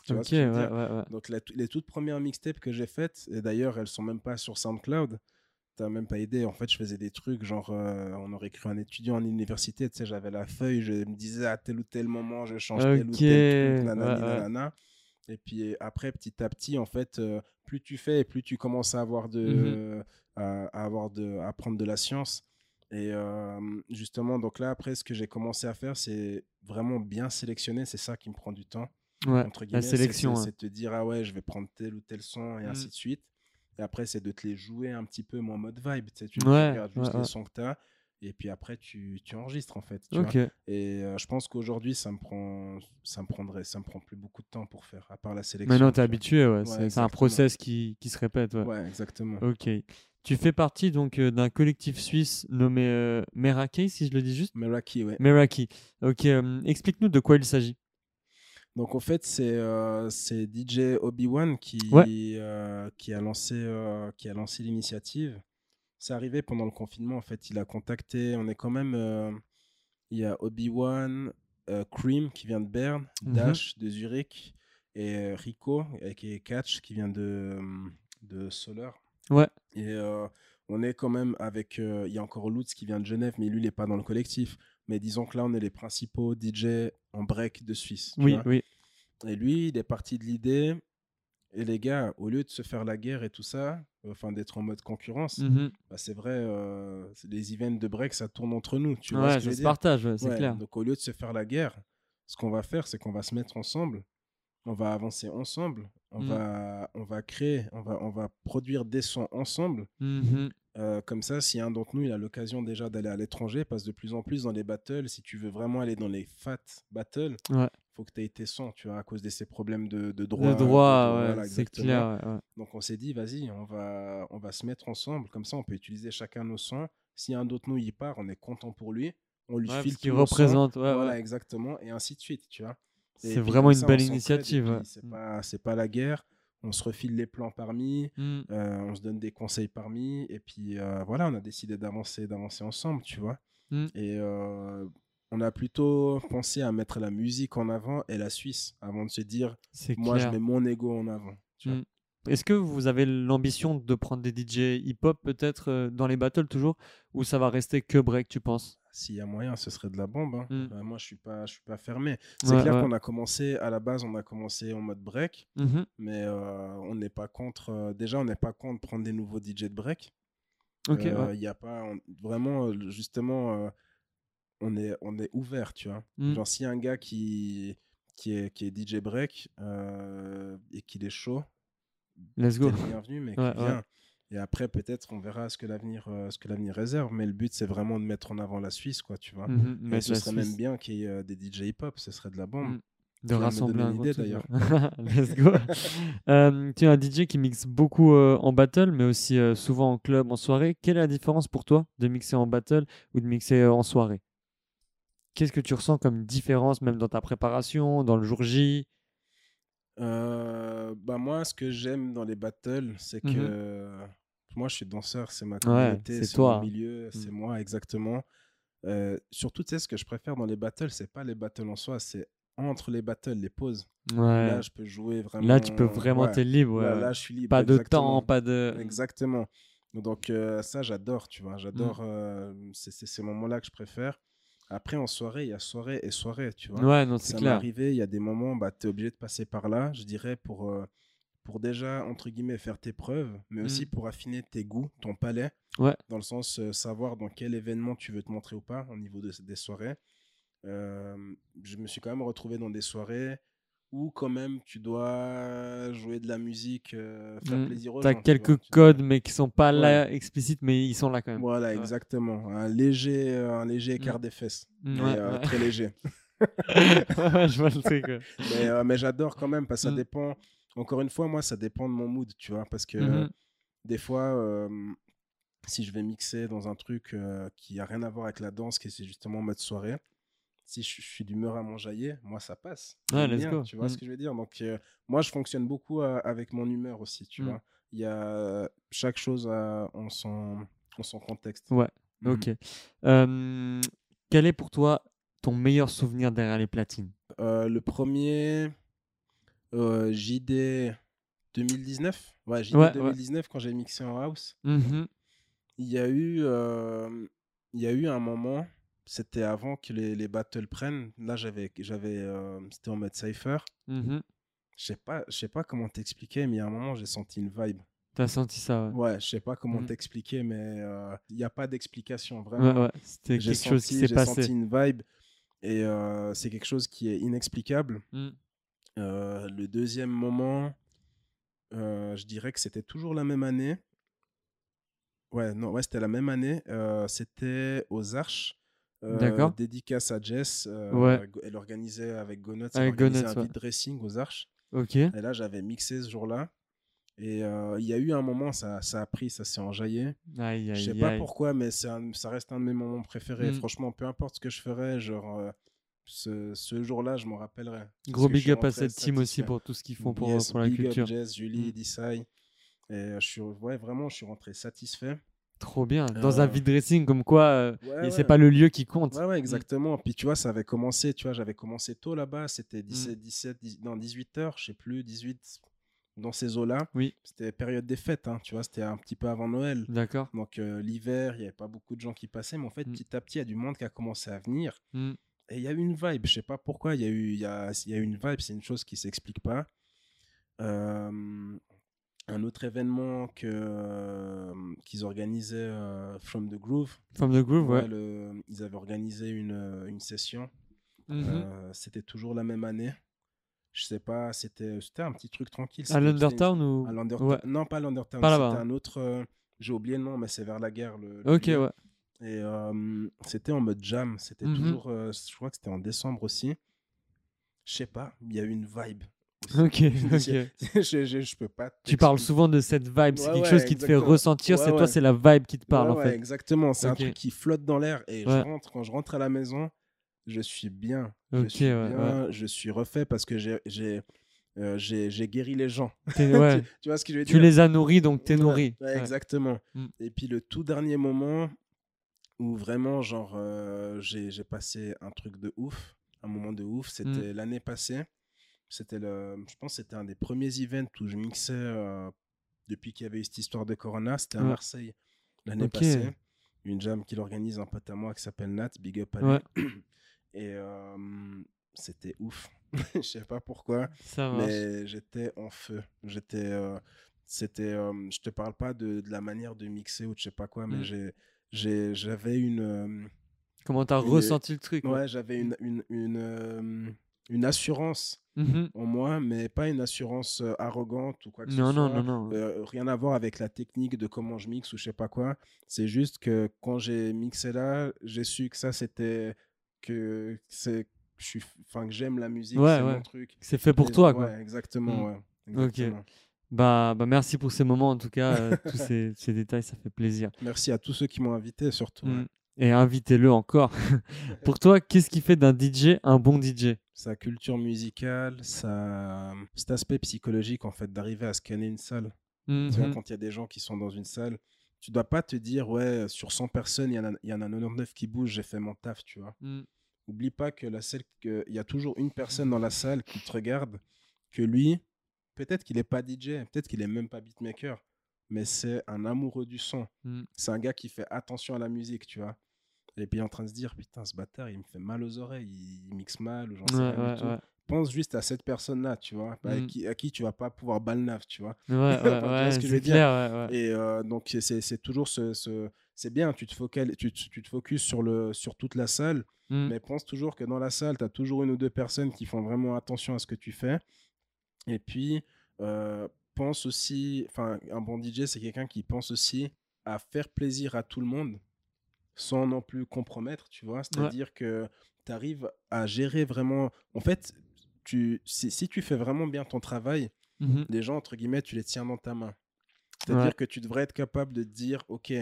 Tu vois, okay, ouais, ouais, ouais. Donc la t- les toutes premières mixtapes que j'ai faites, et d'ailleurs elles sont même pas sur SoundCloud, t'as même pas aidé. En fait, je faisais des trucs genre euh, on aurait cru un étudiant en université, tu sais, j'avais la feuille, je me disais à tel ou tel moment je change okay, tel ou tel truc, nanani, ouais, ouais. nanana. Et puis après, petit à petit, en fait, euh, plus tu fais, plus tu commences à avoir de, mm-hmm. euh, à, à avoir de, à apprendre de la science. Et euh, justement, donc là après, ce que j'ai commencé à faire, c'est vraiment bien sélectionner. C'est ça qui me prend du temps. ouais, entre guillemets, la sélection, c'est, c'est, ouais. c'est de te dire ah ouais je vais prendre tel ou tel son et mm. ainsi de suite, et après c'est de te les jouer un petit peu mais en mode vibe, tu sais, tu ouais, regardes juste ouais, les ouais. sons que t'as et puis après tu, tu enregistres en fait, tu okay. vois, et euh, je pense qu'aujourd'hui ça me prend ça me prendrait ça me prend plus beaucoup de temps pour faire à part la sélection. Maintenant t'es habitué, ouais, ouais c'est, c'est un process qui, qui se répète, ouais. ouais exactement. Ok. Tu fais partie donc euh, d'un collectif suisse nommé euh, Meraki, si je le dis juste. Meraki, ouais. Meraki. Ok, euh, explique-nous de quoi il s'agit. Donc en fait, c'est euh, c'est D J Obi-Wan qui ouais. euh, qui a lancé euh, qui a lancé l'initiative. C'est arrivé pendant le confinement en fait. Il a contacté. On est quand même. Euh, il y a Obi-Wan, euh, Cream qui vient de Berne, mm-hmm. Dash de Zurich et Rico et Catch qui vient de de Soleure. Ouais. Et euh, on est quand même avec. Il euh, y a encore Lutz qui vient de Genève, mais lui, il n'est pas dans le collectif. Mais disons que là, on est les principaux D J en break de Suisse. Oui, oui. Et lui, il est parti de l'idée. Et les gars, au lieu de se faire la guerre et tout ça, enfin euh, d'être en mode concurrence, mm-hmm. bah, c'est vrai, euh, les events de break, ça tourne entre nous. Tu vois ouais, ce que je veux dire ? Ça se partage, ouais, c'est ouais, clair. Donc au lieu de se faire la guerre, ce qu'on va faire, c'est qu'on va se mettre ensemble. On va avancer ensemble. On, mmh. va, on va créer, on va, on va produire des sons ensemble. Mmh. Euh, comme ça, si un d'entre nous il a l'occasion déjà d'aller à l'étranger, passe de plus en plus dans les battles. Si tu veux vraiment aller dans les fat battles, il ouais. faut que tu aies tes sons, tu vois, à cause de ces problèmes de, de droit. De droit, de, de, ouais, voilà, c'est clair. Ouais, ouais. Donc on s'est dit, vas-y, on va, on va se mettre ensemble. Comme ça, on peut utiliser chacun nos sons. Si un d'entre nous y part, on est content pour lui. On lui ouais, file ce qu'il représente. Ouais, voilà, ouais. exactement. Et ainsi de suite, tu vois. Et c'est vraiment une ça, belle initiative. Puis, ouais. c'est, pas, c'est pas la guerre. On se refile les plans parmi, mm. euh, on se donne des conseils parmi, et puis euh, voilà, on a décidé d'avancer, d'avancer ensemble, tu vois. Mm. Et euh, on a plutôt pensé à mettre la musique en avant et la Suisse avant de se dire, c'est moi clair. Je mets mon ego en avant. Tu mm. vois. Est-ce que vous avez l'ambition de prendre des D J hip-hop peut-être euh, dans les battles toujours, ou ça va rester que break, tu penses ? S'il y a moyen, ce serait de la bombe. Hein. Mm. Bah, moi, je suis pas, je suis pas fermé. C'est ouais, clair ouais. qu'on a commencé, à la base, on a commencé en mode break, mm-hmm. mais euh, on n'est pas contre, euh, déjà, on n'est pas contre prendre des nouveaux D J de break. Ok. Euh, ouais. Y a pas, on, vraiment, justement, euh, on, est, on est ouvert, tu vois. Mm. Genre, s'il y a un gars qui, qui, est, qui est D J break euh, et qu'il est chaud, let's go. Bienvenue, mec. Ouais, viens. Ouais. Et après, peut-être, on verra ce que l'avenir, euh, ce que l'avenir réserve. Mais le but, c'est vraiment de mettre en avant la Suisse, quoi, tu vois. Mm-hmm, mais ce serait Suisse. Même bien qu'il y ait euh, des D J hip-hop, ce serait de la bombe. Mm. De tu rassembler un idée, d'ailleurs. Let's go. euh, tu es un D J qui mixe beaucoup euh, en battle, mais aussi euh, souvent en club, en soirée. Quelle est la différence pour toi de mixer en battle ou de mixer euh, en soirée ? Qu'est-ce que tu ressens comme différence, même dans ta préparation, dans le jour J ? euh, bah Moi, ce que j'aime dans les battles, c'est mm-hmm. que... moi, je suis danseur, c'est ma communauté, ouais, c'est, c'est mon milieu, mmh. c'est moi, exactement. Euh, surtout, tu sais, ce que je préfère dans les battles, c'est pas les battles en soi, c'est entre les battles, les pauses. Ouais. Là, je peux jouer vraiment... Là, tu peux vraiment, ouais. t'es libre. Ouais. Là, là, je suis libre. Pas exactement. De temps, pas de... Exactement. Donc, euh, ça, j'adore, tu vois. J'adore, mmh. euh, c'est, c'est ces moments-là que je préfère. Après, en soirée, il y a soirée et soirée, tu vois. Ouais, non, c'est ça clair. Ça m'est arrivé, il y a des moments, bah, t'es obligé de passer par là, je dirais, pour... Euh, pour déjà, entre guillemets, faire tes preuves, mais mmh. aussi pour affiner tes goûts, ton palais, ouais. dans le sens euh, savoir dans quel événement tu veux te montrer ou pas au niveau de, des soirées. Euh, je me suis quand même retrouvé dans des soirées où quand même tu dois jouer de la musique, euh, faire mmh. plaisir aux T'as gens. T'as quelques vois, tu codes, vois. Mais qui ne sont pas ouais. là explicites, mais ils sont là quand même. Voilà, ouais. exactement. Un léger, un léger écart mmh. des fesses, mmh. mais, ouais, euh, ouais. très léger. ouais, je vois le truc. Ouais. Mais, euh, mais j'adore quand même, parce que mmh. ça dépend... Encore une fois, moi, ça dépend de mon mood, tu vois, parce que mm-hmm. euh, des fois, euh, si je vais mixer dans un truc euh, qui n'a rien à voir avec la danse, qui est justement en mode soirée, si je, je suis d'humeur à m'enjailler, moi, ça passe. Ah, let's bien, go. Tu vois mm. ce que je veux dire ? Donc, euh, moi, je fonctionne beaucoup à, avec mon humeur aussi, tu mm. vois. Il y a chaque chose à, en, son, en son contexte. Ouais, mm. ok. Euh, quel est pour toi ton meilleur souvenir derrière les platines ? euh, Le premier... Euh, J D deux mille dix-neuf, ouais, J D ouais, deux mille dix-neuf ouais. quand j'ai mixé en house, mm-hmm. il y a eu, euh, il y a eu un moment, c'était avant que les, les battles prennent. Là, j'avais, j'avais, euh, c'était en mode cypher. Mm-hmm. Je sais pas, je sais pas comment t'expliquer, mais il y a un moment, j'ai senti une vibe. T'as senti ça, ouais. Ouais, je sais pas comment mm-hmm. t'expliquer, mais il euh, y a pas d'explication vraiment. Ouais, ouais. C'était j'ai quelque senti, chose qui s'est j'ai passé. J'ai senti une vibe et euh, c'est quelque chose qui est inexplicable. Mm. Euh, le deuxième moment, euh, je dirais que c'était toujours la même année. Ouais, non, ouais, c'était la même année. Euh, c'était aux Arches. Euh, D'accord. Dédicace à Jess. Euh, ouais. Elle organisait avec Go Nuts, elle avec organisait Go Nuts, un beat dressing aux Arches. Ok. Et là, j'avais mixé ce jour-là. Et il euh, y a eu un moment, ça, ça a pris, ça s'est enjaillé. Aïe, aïe, je sais pas aïe. pourquoi, mais un, ça reste un de mes moments préférés. Mm. Franchement, peu importe ce que je ferais, genre, euh, ce, ce jour-là, je m'en rappellerai. Gros big up à cette team aussi pour tout ce qu'ils font pour, yes, pour la culture. Big up Jess, Julie, mm. Dicide. Et je suis, ouais, vraiment, je suis rentré satisfait. Trop bien. Dans euh... un vide dressing, comme quoi, euh, ouais, ouais. c'est pas le lieu qui compte. Ouais, ouais, exactement. Puis tu vois, ça avait commencé, tu vois, j'avais commencé tôt là-bas. C'était dix-sept, dix-sept, dix, non, dix-huit heures, je sais plus, dix-huit dans ces eaux-là. Oui. C'était période des fêtes, hein, tu vois, c'était un petit peu avant Noël. D'accord. Donc euh, l'hiver, il n'y avait pas beaucoup de gens qui passaient, mais en fait, mm. petit à petit, il y a du monde qui a commencé à venir. Mm. Et il y a eu une vibe, je sais pas pourquoi, il y a eu y a, y a une vibe, c'est une chose qui s'explique pas. Euh, un autre événement que, euh, qu'ils organisaient, euh, From the Groove. From the Groove, ouais. ouais. Le, ils avaient organisé une, une session. Mm-hmm. Euh, c'était toujours la même année. Je sais pas, c'était, c'était un petit truc tranquille. À l'Undertown ou à l'Undertown. Ouais. Non, pas à l'Undertown. Pas là-bas. C'était un autre. Euh, j'ai oublié le nom, mais c'est vers la gare. Le, le ok, lieu. ouais. Et euh, c'était en mode jam. C'était mm-hmm. toujours. Euh, je crois que c'était en décembre aussi. Je sais pas, il y a eu une vibe. Ok, ok. je, je, je peux pas. Tu parles souvent de cette vibe. Ouais, c'est quelque ouais, chose qui exactement. te fait ressentir. Ouais, c'est ouais. toi, c'est la vibe qui te parle ouais, en ouais, fait. Exactement. C'est okay. un truc qui flotte dans l'air. Et ouais. je rentre, quand je rentre à la maison. Je suis bien, okay, je, suis ouais, bien ouais. je suis refait parce que j'ai, j'ai, euh, j'ai, j'ai guéri les gens. Ouais. tu, tu vois ce que je veux dire ? Tu les as nourris, donc t'es ouais, nourri. Ouais, ouais. Exactement. Mm. Et puis le tout dernier moment où vraiment, genre, euh, j'ai, j'ai passé un truc de ouf, un moment de ouf, c'était mm. l'année passée. C'était le, je pense que c'était un des premiers events où je mixais euh, depuis qu'il y avait eu cette histoire de Corona. C'était à ouais. Marseille l'année okay. passée. Une jam qu'il organise, un pote à moi qui s'appelle Nat, big up à ouais. lui. Et euh, c'était ouf. Je sais pas pourquoi, mais j'étais en feu. J'étais, euh, c'était, euh, je te parle pas de, de la manière de mixer ou de je sais pas quoi, mais mm. j'ai, j'ai, j'avais une. Euh, Comment t'as une, ressenti le truc ? Ouais, ouais. j'avais une, une, une, euh, une assurance mm-hmm. en moi, mais pas une assurance arrogante ou quoi que non, ce non, soit. Non, non, non. Euh, rien à voir avec la technique de comment je mixe ou je sais pas quoi. C'est juste que quand j'ai mixé là, j'ai su que ça c'était. que c'est je suis enfin que j'aime la musique ouais, c'est ouais. mon truc c'est fait pour et, toi quoi ouais, exactement, mmh. ouais, exactement. Ok bah bah merci pour ces moments en tout cas euh, tous ces, ces détails ça fait plaisir merci à tous ceux qui m'ont invité surtout mmh. ouais. et invitez-le encore pour toi qu'est-ce qui fait d'un D J un bon D J sa culture musicale sa cet aspect psychologique en fait d'arriver à scanner une salle mmh. tu vois quand il y a des gens qui sont dans une salle tu dois pas te dire, ouais, sur cent personnes, il y, y en a quatre-vingt-dix-neuf qui bougent, j'ai fait mon taf, tu vois. Mm. Oublie pas que la salle, que y a toujours une personne dans la salle qui te regarde, que lui, peut-être qu'il n'est pas D J, peut-être qu'il n'est même pas beatmaker, mais c'est un amoureux du son. Mm. C'est un gars qui fait attention à la musique, tu vois. Et puis, il est en train de se dire, putain, ce bâtard, il me fait mal aux oreilles, il, il mixe mal, ou j'en sais ouais, rien ouais, du tout. Ouais. Pense juste à cette personne-là, tu vois, mm. à, qui, à qui tu vas pas pouvoir balnaf, tu vois. Ouais, ouais, tu vois ouais, ce que je veux dire. Clair, ouais, ouais. Et euh, donc c'est, c'est toujours ce, ce, c'est bien, tu te focalises, tu, tu te focuses sur le, sur toute la salle, mm. mais pense toujours que dans la salle, tu as toujours une ou deux personnes qui font vraiment attention à ce que tu fais. Et puis euh, pense aussi, enfin, un bon D J, c'est quelqu'un qui pense aussi à faire plaisir à tout le monde, sans non plus compromettre, tu vois. C'est-à-dire ouais. que tu arrives à gérer vraiment. En fait. Tu, si, si tu fais vraiment bien ton travail, mm-hmm. les gens, entre guillemets, tu les tiens dans ta main. C'est-à-dire ouais. que tu devrais être capable de dire, OK,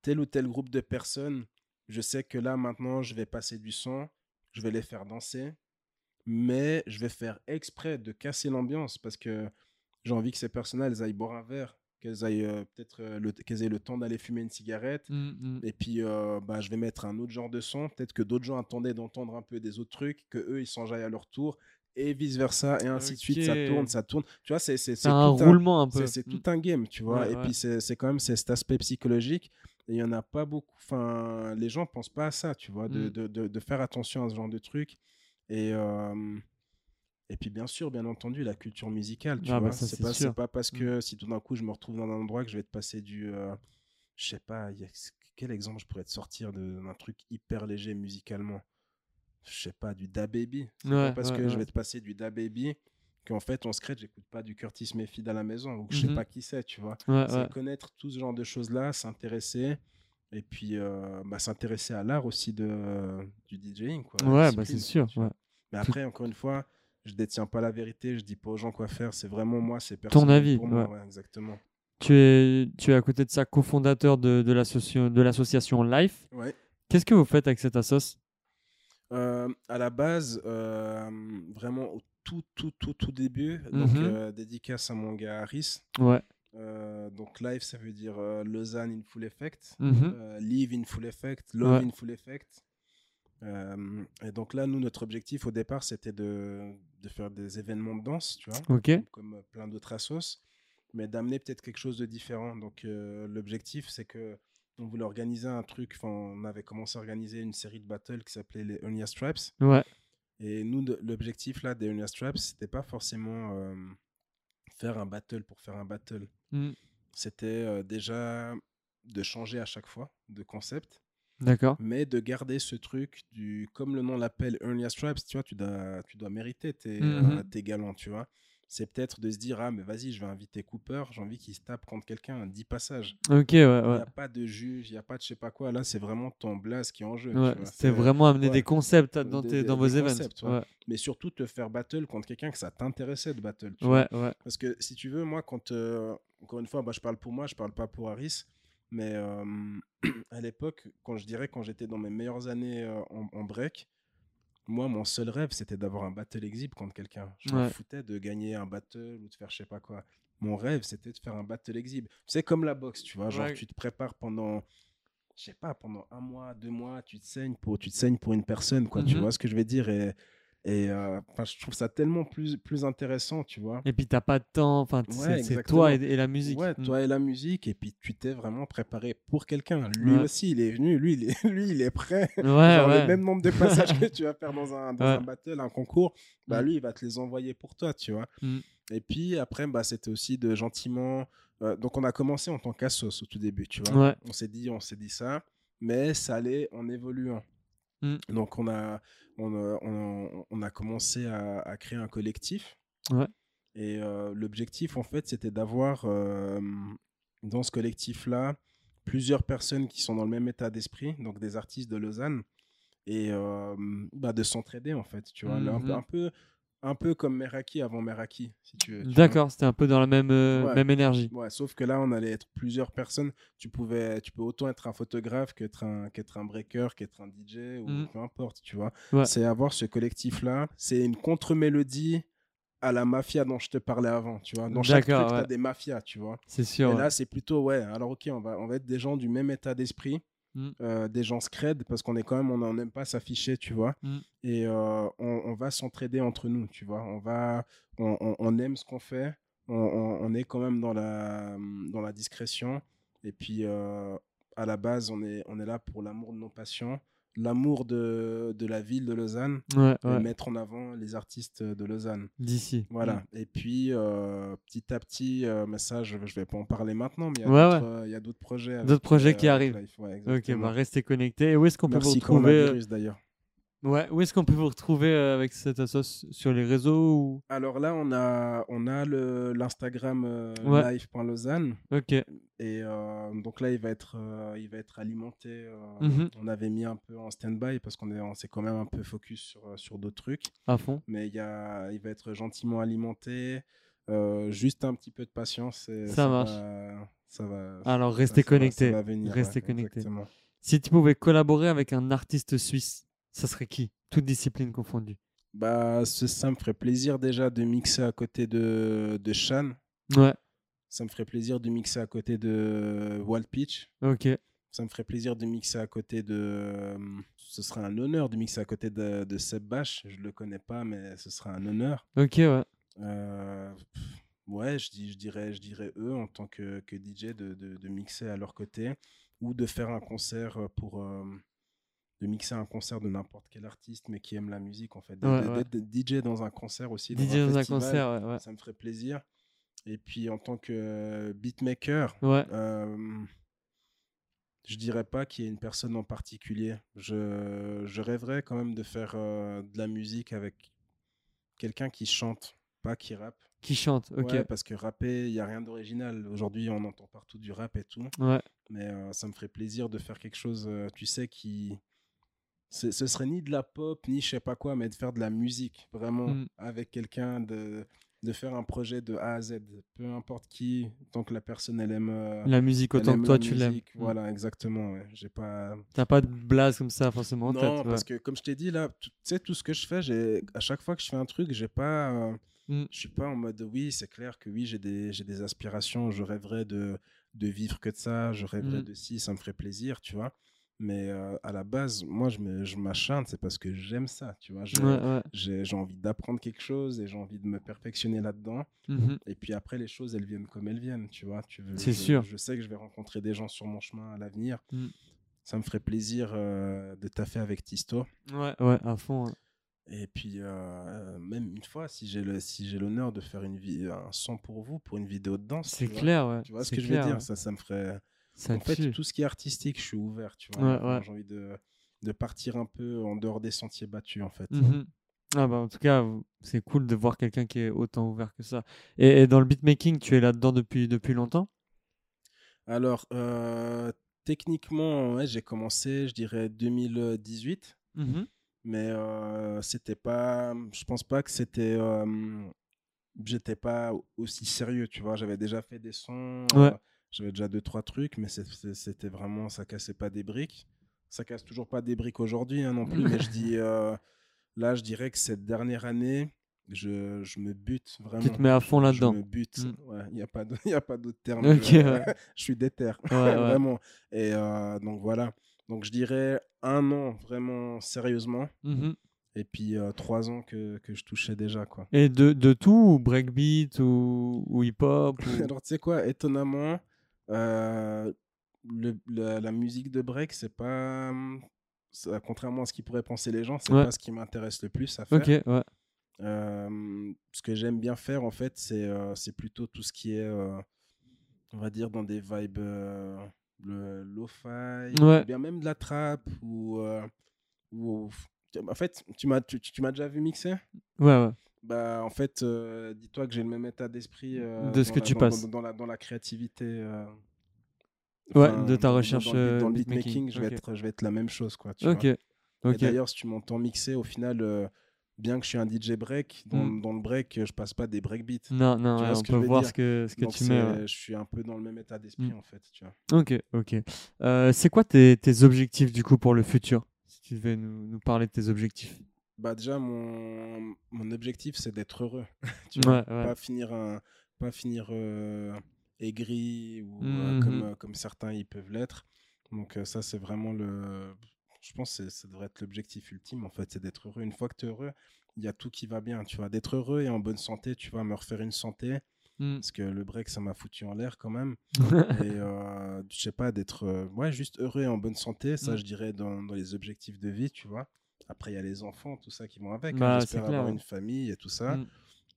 tel ou tel groupe de personnes, je sais que là, maintenant, je vais passer du son, je vais les faire danser, mais je vais faire exprès de casser l'ambiance parce que j'ai envie que ces personnes-là, elles aillent boire un verre, qu'elles aillent euh, peut-être euh, le, qu'elles aient le temps d'aller fumer une cigarette. Mm-hmm. Et puis, euh, bah, je vais mettre un autre genre de son. Peut-être que d'autres gens attendaient d'entendre un peu des autres trucs, qu'eux, ils s'enjaillent à leur tour. Et vice versa et ainsi okay. de suite, ça tourne, ça tourne. Tu vois, c'est, c'est, c'est, c'est tout un roulement un peu. C'est, c'est tout un game, tu vois. Ouais, et ouais. puis c'est, c'est quand même c'est cet aspect psychologique. Il y en a pas beaucoup. Enfin, les gens pensent pas à ça, tu vois, de mm. de, de de faire attention à ce genre de truc. Et euh, et puis bien sûr, bien entendu, la culture musicale, tu ah, vois. Bah ça, c'est, c'est pas sûr. c'est pas parce que mm. si tout d'un coup je me retrouve dans un endroit que je vais te passer du, euh, je sais pas, y a, quel exemple je pourrais te sortir de, d'un truc hyper léger musicalement. je sais pas, du Da Baby. Ouais, parce ouais, que ouais. je vais te passer du Da Baby qu'en fait, on se crée, j'écoute pas du Curtis Mayfield à la maison ou que je mm-hmm. sais pas qui c'est, tu vois. Ouais, c'est ouais. connaître tout ce genre de choses-là, s'intéresser et puis euh, bah, s'intéresser à l'art aussi de, euh, du DJing. Quoi, ouais, bah c'est sûr. Ouais. Mais après, encore une fois, je détiens pas la vérité, je dis pas aux gens quoi faire, c'est vraiment moi, c'est personnel. Ton avis. Pour moi, ouais. Ouais, exactement. Tu es, tu es à côté de ça cofondateur de, de, l'associ- de l'association Life. Ouais. Qu'est-ce que vous faites avec cette assoce? euh, À la base, euh, vraiment au tout, tout, tout, tout début, mm-hmm. donc euh, dédicace à mon gars Harris. Ouais. Euh, donc Life, ça veut dire euh, Lausanne in full effect, mm-hmm. euh, live in full effect, love ouais. in full effect. Euh, et donc là, nous, notre objectif au départ, c'était de, de faire des événements de danse, tu vois, okay. comme, comme plein d'autres assos, mais d'amener peut-être quelque chose de différent. Donc euh, l'objectif, c'est que on voulait organiser un truc. Enfin, on avait commencé à organiser une série de battles qui s'appelait les Unia Straps. Ouais. Et nous, de, l'objectif là des Unia Straps, c'était pas forcément euh, faire un battle pour faire un battle. Mm. C'était euh, déjà de changer à chaque fois de concept. D'accord. Mais de garder ce truc du, comme le nom l'appelle, Unia Straps. Tu vois, tu dois, tu dois mériter tes, mm-hmm. euh, tes galants. Tu vois. C'est peut-être de se dire, ah, mais vas-y, je vais inviter Cooper, j'ai envie qu'il se tape contre quelqu'un, dix passages. Ok, ouais, ouais. Il n'y a pas de juge, il n'y a pas de je sais pas quoi. Là, c'est vraiment ton blaze qui est en jeu. Ouais, tu vois. C'est, c'est vraiment amener ouais. des concepts dans, des, tes, dans des vos événements. Ouais. Ouais. Mais surtout, te faire battle contre quelqu'un que ça t'intéressait de battle. Tu ouais, vois. Ouais. Parce que si tu veux, moi, quand. Euh, encore une fois, bah, je parle pour moi, je ne parle pas pour Harris. Mais euh, à l'époque, quand je dirais, quand j'étais dans mes meilleures années euh, en, en break. Moi, mon seul rêve, c'était d'avoir un battle exhib contre quelqu'un. Je ouais. me foutais de gagner un battle ou de faire je sais pas quoi. Mon rêve, c'était de faire un battle exhib. Tu sais, comme la boxe, tu vois. Genre, ouais. tu te prépares pendant, je sais pas, pendant un mois, deux mois, tu te saignes pour, tu te saignes pour une personne, quoi. Mm-hmm. Tu vois ce que je veux dire? Et, et euh, je trouve ça tellement plus, plus intéressant, tu vois. Et puis, t'as pas de temps. Enfin, ouais, c'est, c'est toi et, et la musique. Ouais, mm. toi et la musique. Et puis, tu t'es vraiment préparé pour quelqu'un. Lui ouais. aussi, il est venu. Lui, il est, lui, il est prêt. Ouais, genre ouais. le même nombre de passages que tu vas faire dans un, dans ouais. un battle, un concours. Bah, mm. lui, il va te les envoyer pour toi, tu vois. Mm. Et puis, après, bah, c'était aussi de gentiment... Euh, donc, on a commencé en tant qu'assos au tout début, tu vois. Ouais. On s'est dit, on s'est dit ça. Mais ça allait en évoluant. Mm. Donc, on a... On a, on, on a commencé à, à créer un collectif ouais. et euh, l'objectif en fait c'était d'avoir euh, dans ce collectif là plusieurs personnes qui sont dans le même état d'esprit, donc des artistes de Lausanne et euh, bah, de s'entraider en fait, tu vois, mm-hmm. là, un, peu, un, peu, un peu comme Meraki avant Meraki si tu veux, tu d'accord vois. C'était un peu dans la même, euh, ouais. même énergie ouais, sauf que là on allait être plusieurs personnes, tu, pouvais, tu peux autant être un photographe qu'être un, qu'être un breaker, qu'être un D J ou mm. peu importe, tu vois ouais. c'est avoir ce collectif là, c'est une contre-mélodie à la mafia dont je te parlais avant, tu vois, dans chaque d'accord, truc ouais. t'as des mafias, tu vois, c'est sûr, et ouais. là c'est plutôt ouais, alors ok on va, on va être des gens du même état d'esprit. Mm. Euh, des gens scred parce qu'on est quand même, on n'aime pas s'afficher, tu vois, mm. et euh, on, on va s'entraider entre nous, tu vois, on va, on, on, on aime ce qu'on fait, on, on, on est quand même dans la, dans la discrétion, et puis euh, à la base on est, on est là pour l'amour de nos passions, l'amour de, de la ville de Lausanne, ouais, et ouais. mettre en avant les artistes de Lausanne. D'ici. Voilà. Mm. Et puis euh, petit à petit, euh, mais ça je, je vais pas en parler maintenant, mais il y a, ouais, d'autres, ouais. Euh, y a d'autres projets. D'autres avec, projets euh, qui arrivent. Life, ouais, ok, bah restez connectés. Et où est-ce qu'on Merci peut vous retrouver coronavirus, d'ailleurs. Ouais, où est-ce qu'on peut vous retrouver avec cette assoce sur les réseaux ou... Alors là, on a, on a le, l'Instagram euh, ouais. live.lausanne. Ok. Et euh, donc là, il va être, euh, il va être alimenté. Euh, mm-hmm. On avait mis un peu en stand-by parce qu'on est, on s'est quand même un peu focus sur, sur d'autres trucs. À fond. Mais il, y a, il va être gentiment alimenté. Euh, juste un petit peu de patience. Et ça, ça marche. Va, ça va. Alors, restez connectés. Ça va venir, restez ouais, connectés. Exactement. Si tu pouvais collaborer avec un artiste suisse, ça serait qui? Toutes disciplines confondues. Bah, ça me ferait plaisir déjà de mixer à côté de, de Shan. Ouais. Ça me ferait plaisir de mixer à côté de Walt Peach. Ok. Ça me ferait plaisir de mixer à côté de... Ce serait un honneur de mixer à côté de, de Seb Bash. Je le connais pas, mais ce serait un honneur. Ok, ouais. Euh... Ouais, je, dis, je, dirais, je dirais eux en tant que, que D J de, de, de mixer à leur côté ou de faire un concert pour... Euh... de mixer un concert de n'importe quel artiste mais qui aime la musique en fait, de, ouais, de, ouais. d'être D J dans un concert aussi, dans D J un dans festival, un concert, ouais, ouais. ça me ferait plaisir. Et puis en tant que beatmaker, ouais. euh, Je dirais pas qu'il y ait une personne en particulier. Je, je rêverais quand même de faire euh, de la musique avec quelqu'un qui chante, pas qui rappe. Qui chante, ok. Ouais, parce que rapper, il n'y a rien d'original. Aujourd'hui, on entend partout du rap et tout. Ouais. Mais euh, ça me ferait plaisir de faire quelque chose, euh, tu sais, qui... C'est, ce serait ni de la pop, ni je sais pas quoi, mais de faire de la musique, vraiment, mm. avec quelqu'un, de... de faire un projet de A à Z, peu importe qui, tant que la personne elle aime euh, la musique autant que toi tu l'aimes. Voilà, exactement. Ouais. J'ai pas. T'as pas de blase comme ça forcément en tête. Non, parce que comme je t'ai dit là, tu sais tout ce que je fais, j'ai à chaque fois que je fais un truc, j'ai pas, euh, mm. je suis pas en mode oui, c'est clair que oui j'ai des j'ai des aspirations, je rêverais de de vivre que de ça, je rêverais mm. de si, ça me ferait plaisir, tu vois. Mais euh, à la base, moi, je, me, je m'acharne, c'est parce que j'aime ça, tu vois. Je, ouais, ouais. J'ai, j'ai envie d'apprendre quelque chose et j'ai envie de me perfectionner là-dedans. Mm-hmm. Et puis après, les choses, elles viennent comme elles viennent, tu vois. Tu veux, c'est je, sûr. Je sais que je vais rencontrer des gens sur mon chemin à l'avenir. Mm. Ça me ferait plaisir euh, de taffer avec Tisto. Ouais, ouais, à fond. Ouais. Et puis, euh, même une fois, si j'ai, le, si j'ai l'honneur de faire une vi- un son pour vous, pour une vidéo de danse. C'est clair, ouais. Tu vois c'est ce que clair, je veux dire, ouais. ça, ça me ferait... Ça en tue. Fait, tout ce qui est artistique, je suis ouvert, tu vois. Ouais, ouais. J'ai envie de, de partir un peu en dehors des sentiers battus, en fait. Mm-hmm. Ah bah, en tout cas, c'est cool de voir quelqu'un qui est autant ouvert que ça. Et, et dans le beatmaking, tu es là-dedans depuis, depuis longtemps ? Alors, euh, techniquement, ouais, j'ai commencé, je dirais, deux mille dix-huit. Mm-hmm. Mais euh, c'était pas... Je pense pas que c'était... Euh, j'étais pas aussi sérieux, tu vois. J'avais déjà fait des sons... Ouais. Euh, J'avais déjà deux, trois trucs, mais c'est, c'était vraiment, ça cassait pas des briques. Ça casse toujours pas des briques aujourd'hui hein, non plus, mais je dis, euh, là, je dirais que cette dernière année, je, je me bute vraiment. Tu te mets à fond là-dedans. Je me bute, il mm. n'y ouais, a pas d'autre terme. Okay, ouais. Je suis déter, ouais, vraiment. Ouais. Et euh, donc voilà, donc je dirais un an vraiment sérieusement. Mm-hmm. Et puis euh, trois ans que, que je touchais déjà. Quoi. Et de, de tout, ou breakbeat ou, ou hip-hop ou... Alors tu sais quoi, étonnamment, Euh, le, la, la musique de break, c'est pas ça, contrairement à ce qu'ils pourraient penser les gens, c'est ouais. pas ce qui m'intéresse le plus à faire. Okay, ouais. euh, ce que j'aime bien faire en fait, c'est euh, c'est plutôt tout ce qui est, euh, on va dire dans des vibes euh, le lo-fi, ouais. ou bien même de la trap ou, euh, ou en fait, tu m'as tu, tu m'as déjà vu mixer ? Ouais ouais. Bah, en fait, euh, dis-toi que j'ai le même état d'esprit euh, de ce que la, tu dans, passes dans, dans, la, dans la créativité. Euh, ouais, enfin, de ta dans, recherche. Dans, dans, dans le beatmaking, beat je, okay. je vais être la même chose. Quoi, tu okay. vois okay. Et d'ailleurs, si tu m'entends mixer, au final, euh, bien que je suis un D J break, dans, mm. dans le break, je passe pas des breakbeats. Non, non, ouais, on peut voir ce que, ce que tu mets. Ouais. Je suis un peu dans le même état d'esprit, mm. en fait. Tu vois. Ok, ok. Euh, c'est quoi tes, tes objectifs, du coup, pour le futur ? Si tu devais nous, nous parler de tes objectifs. Bah déjà mon mon objectif c'est d'être heureux tu vois ouais, ouais. pas finir un, pas finir euh, aigri ou mm-hmm. euh, comme comme certains ils peuvent l'être donc euh, ça c'est vraiment le je pense que ça devrait être l'objectif ultime en fait c'est d'être heureux une fois que t'es heureux il y a tout qui va bien tu vois d'être heureux et en bonne santé tu vois me refaire une santé mm. parce que le break ça m'a foutu en l'air quand même et euh, je sais pas d'être euh, ouais juste heureux et en bonne santé ça mm. je dirais dans dans les objectifs de vie tu vois. Après, il y a les enfants, tout ça qui vont avec. Bah, j'espère avoir une famille et tout ça. Mm.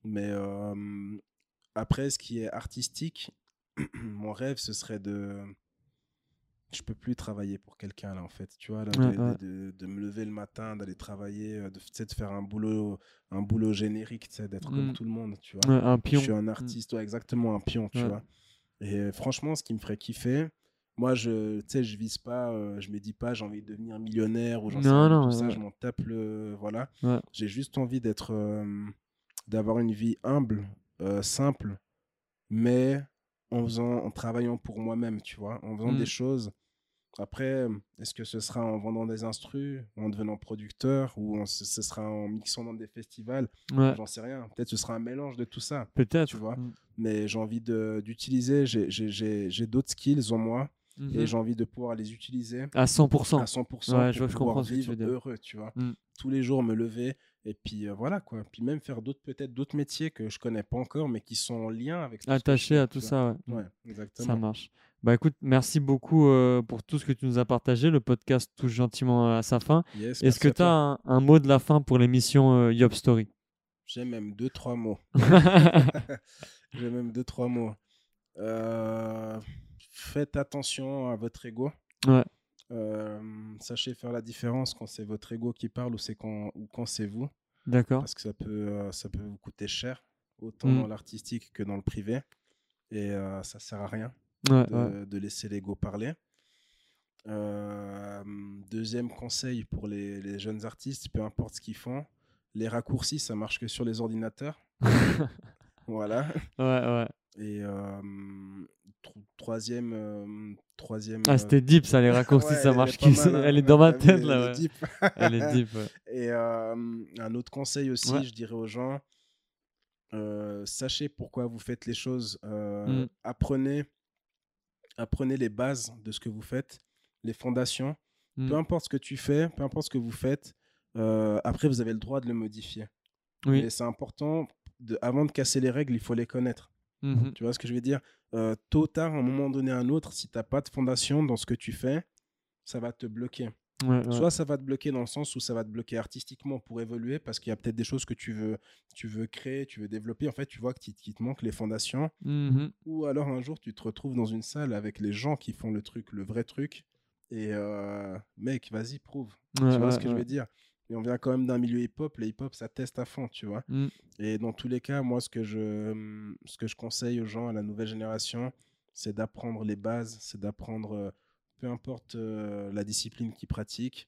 Mais euh, après, ce qui est artistique, mon rêve, ce serait de... Je ne peux plus travailler pour quelqu'un, là, en fait. Tu vois, là, ouais, de, ouais. De, de, de me lever le matin, d'aller travailler, de, tu sais, de faire un boulot, un boulot générique, tu sais, d'être mm. comme tout le monde, tu vois. Ouais, un pion. Je suis un artiste, mm. ouais, exactement, un pion, tu ouais. vois. Et franchement, ce qui me ferait kiffer... Moi, je, tu sais, je vise pas, euh, je me dis pas, j'ai envie de devenir millionnaire ou j'en sais rien, tout ouais. ça, je m'en tape le, voilà. Ouais. J'ai juste envie d'être, euh, d'avoir une vie humble, euh, simple, mais en faisant, en travaillant pour moi-même, tu vois, en faisant mm. des choses. Après, est-ce que ce sera en vendant des instrus, en devenant producteur, ou en, ce sera en mixant dans des festivals ouais. J'en sais rien. Peut-être ce sera un mélange de tout ça. Peut-être, tu vois. Mm. Mais j'ai envie de, d'utiliser, j'ai, j'ai, j'ai, j'ai d'autres skills en moi. Mm-hmm. Et j'ai envie de pouvoir les utiliser à cent pour cent, à cent pour cent ouais, je vois, je comprends ce que tu veux dire. Heureux, tu vois. Mm. Tous les jours me lever et puis euh, voilà quoi. Puis même faire d'autres peut-être d'autres métiers que je connais pas encore, mais qui sont en lien avec. Attaché à tout ça, ouais. Ouais, exactement. Ça marche. Bah écoute, merci beaucoup euh, pour tout ce que tu nous as partagé. Le podcast touche gentiment à sa fin. Yes, est-ce que tu as un, un mot de la fin pour l'émission euh, Yop Story ? J'ai même deux trois mots. J'ai même deux trois mots. Euh... Faites attention à votre ego. Ouais. Euh, sachez faire la différence quand c'est votre ego qui parle ou, c'est quand, ou quand c'est vous. D'accord. Parce que ça peut, ça peut vous coûter cher, autant mmh. dans l'artistique que dans le privé. Et euh, ça sert à rien ouais, de, ouais. de laisser l'ego parler. Euh, deuxième conseil pour les, les jeunes artistes, peu importe ce qu'ils font, les raccourcis, ça marche que sur les ordinateurs. Voilà. Ouais, ouais. Et euh, tro- troisième, euh, troisième. Ah, c'était deep ça, les raccourcis, ouais, ça marche. Mal, hein, elle est dans ma tête elle, là. Ouais. Elle est deep. Ouais. Et euh, un autre conseil aussi, ouais. je dirais aux gens, euh, sachez pourquoi vous faites les choses. Euh, mm. Apprenez, apprenez les bases de ce que vous faites, les fondations. Mm. Peu importe ce que tu fais, peu importe ce que vous faites. Euh, après, vous avez le droit de le modifier. Oui. Et c'est important. De, avant de casser les règles, il faut les connaître. Mmh. Tu vois ce que je veux dire ? euh, Tôt ou tard, à un moment donné à un autre, si tu n'as pas de fondation dans ce que tu fais, ça va te bloquer. Ouais, ouais. Soit ça va te bloquer dans le sens où ça va te bloquer artistiquement pour évoluer parce qu'il y a peut-être des choses que tu veux, tu veux créer, tu veux développer. En fait, tu vois qu'il te manque les fondations. Mmh. Ou alors un jour, tu te retrouves dans une salle avec les gens qui font le truc, le vrai truc. Et euh, mec, vas-y, prouve. Ouais, tu vois ouais, ce que ouais. je veux dire ? Et on vient quand même d'un milieu hip-hop. Les hip-hop, ça teste à fond, tu vois. Mm. Et dans tous les cas, moi, ce que, je, ce que je conseille aux gens, à la nouvelle génération, c'est d'apprendre les bases, c'est d'apprendre, peu importe euh, la discipline qu'ils pratiquent,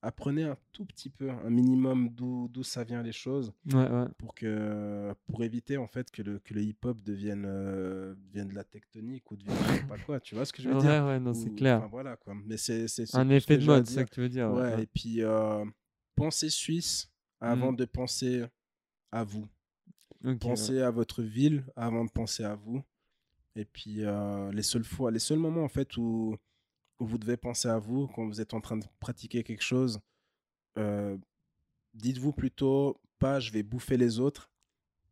apprenez un tout petit peu, un minimum d'où, d'où ça vient les choses, ouais, ouais. Pour, que, pour éviter, en fait, que le, que le hip-hop devienne, euh, devienne de la tectonique ou devienne je sais pas quoi, tu vois ce que je veux ouais, dire ouais, ouais, non, ou, c'est clair. Enfin, voilà, quoi. Mais c'est, c'est, c'est un effet de mode, c'est ça que tu veux dire. Ouais, ouais. Et puis... Euh, pensez Suisse avant mmh. de penser à vous. Okay, pensez ouais. à votre ville avant de penser à vous. Et puis, euh, les seules fois, les seuls moments en fait, où, où vous devez penser à vous, quand vous êtes en train de pratiquer quelque chose, euh, dites-vous plutôt pas « je vais bouffer les autres »,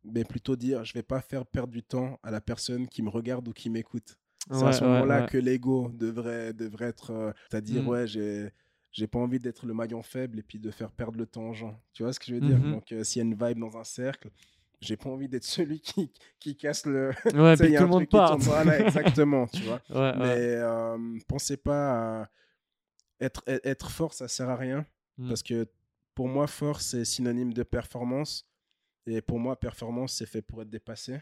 mais plutôt dire « je vais pas faire perdre du temps à la personne qui me regarde ou qui m'écoute ». C'est ouais, à ce ouais, moment-là ouais. que l'ego devrait, devrait être... Euh, c'est-à-dire, mmh. ouais, j'ai... j'ai pas envie d'être le maillon faible et puis de faire perdre le temps aux gens. Tu vois ce que je veux dire ? Mm-hmm. Donc, euh, s'il y a une vibe dans un cercle, j'ai pas envie d'être celui qui, qui casse le... Ouais, puis tout le monde part. Voilà, exactement, tu vois. Ouais, mais ouais. Euh, pensez pas à... Être, être fort, ça sert à rien. Mm. Parce que pour moi, fort, c'est synonyme de performance. Et pour moi, performance, c'est fait pour être dépassé.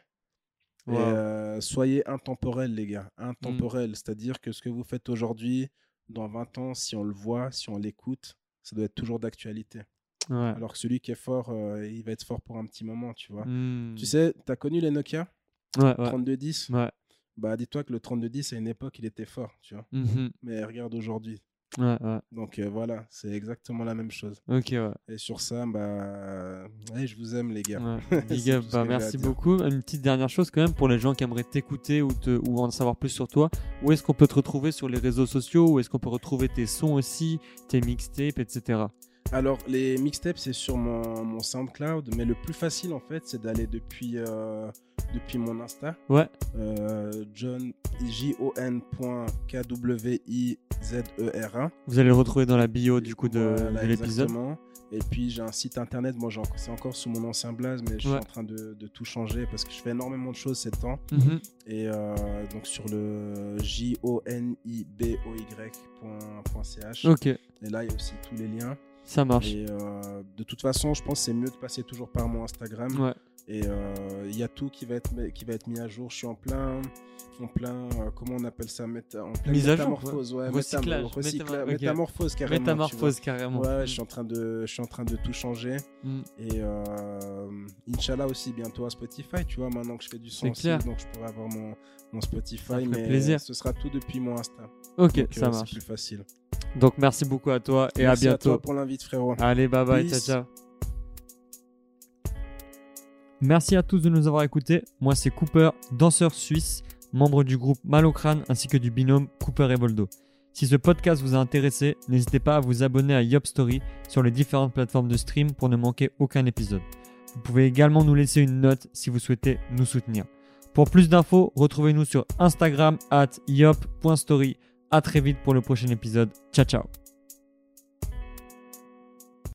Wow. Et euh, soyez intemporels, les gars. Intemporels, mm. c'est-à-dire que ce que vous faites aujourd'hui, dans vingt ans, si on le voit, si on l'écoute, ça doit être toujours d'actualité. Ouais. Alors que celui qui est fort, euh, il va être fort pour un petit moment, tu vois. Mmh. Tu sais, t'as connu les Nokia ouais, trente-deux dix ouais. Bah, dis-toi que le trente-deux dix, à une époque, il était fort, tu vois. Mmh. Mais regarde aujourd'hui. Ouais, ouais. Donc euh, voilà, c'est exactement la même chose. Ok, ouais. Et sur ça, bah, euh, hey, je vous aime les gars. Ouais. Big up, bah, merci beaucoup. Une petite dernière chose quand même pour les gens qui aimeraient t'écouter ou, te, ou en savoir plus sur toi. Où est-ce qu'on peut te retrouver sur les réseaux sociaux ? Où est-ce qu'on peut retrouver tes sons aussi, tes mixtapes, et cetera. Alors les mixtapes, c'est sur mon, mon SoundCloud, mais le plus facile en fait, c'est d'aller depuis euh, depuis mon Insta. Ouais. Euh, Jon J O N K W I Z E R A. Vous allez le retrouver dans la bio du coup de, voilà, de l'épisode. Exactement. Et puis j'ai un site internet, moi j'ai, c'est encore sous mon ancien blaze, mais je suis ouais. en train de, de tout changer parce que je fais énormément de choses ces temps. Mm-hmm. Et euh, donc sur le j o n i b o y point c h. Ok. Et là il y a aussi tous les liens. Ça marche. Et euh, de toute façon, je pense que c'est mieux de passer toujours par mon Instagram. Ouais. Et il euh, y a tout qui va, être, qui va être mis à jour. Je suis en plein, en plein euh, comment on appelle ça, méta, en plein métamorphose. Ouais, recyclage. Métam- recycla- okay. Métamorphose carrément. Métamorphose carrément. Ouais, mmh. je, suis en train de, je suis en train de tout changer. Mmh. Et euh, Inch'Allah aussi, bientôt à Spotify. Tu vois, maintenant que je fais du son, aussi, donc je pourrais avoir mon, mon Spotify. Mais plaisir. Ce sera tout depuis mon Insta. Ok, donc, ça euh, marche. C'est plus facile. Donc merci beaucoup à toi et merci à bientôt. Merci à toi pour l'invite frérot. Allez bye bye, ciao ciao. Merci à tous de nous avoir écoutés. Moi c'est Cooper, danseur suisse, membre du groupe Mal au Crâne ainsi que du binôme Cooper et Voldo. Si ce podcast vous a intéressé, n'hésitez pas à vous abonner à Yop Story sur les différentes plateformes de stream pour ne manquer aucun épisode. Vous pouvez également nous laisser une note si vous souhaitez nous soutenir. Pour plus d'infos, retrouvez-nous sur Instagram at yop point story. À très vite pour le prochain épisode. Ciao, ciao.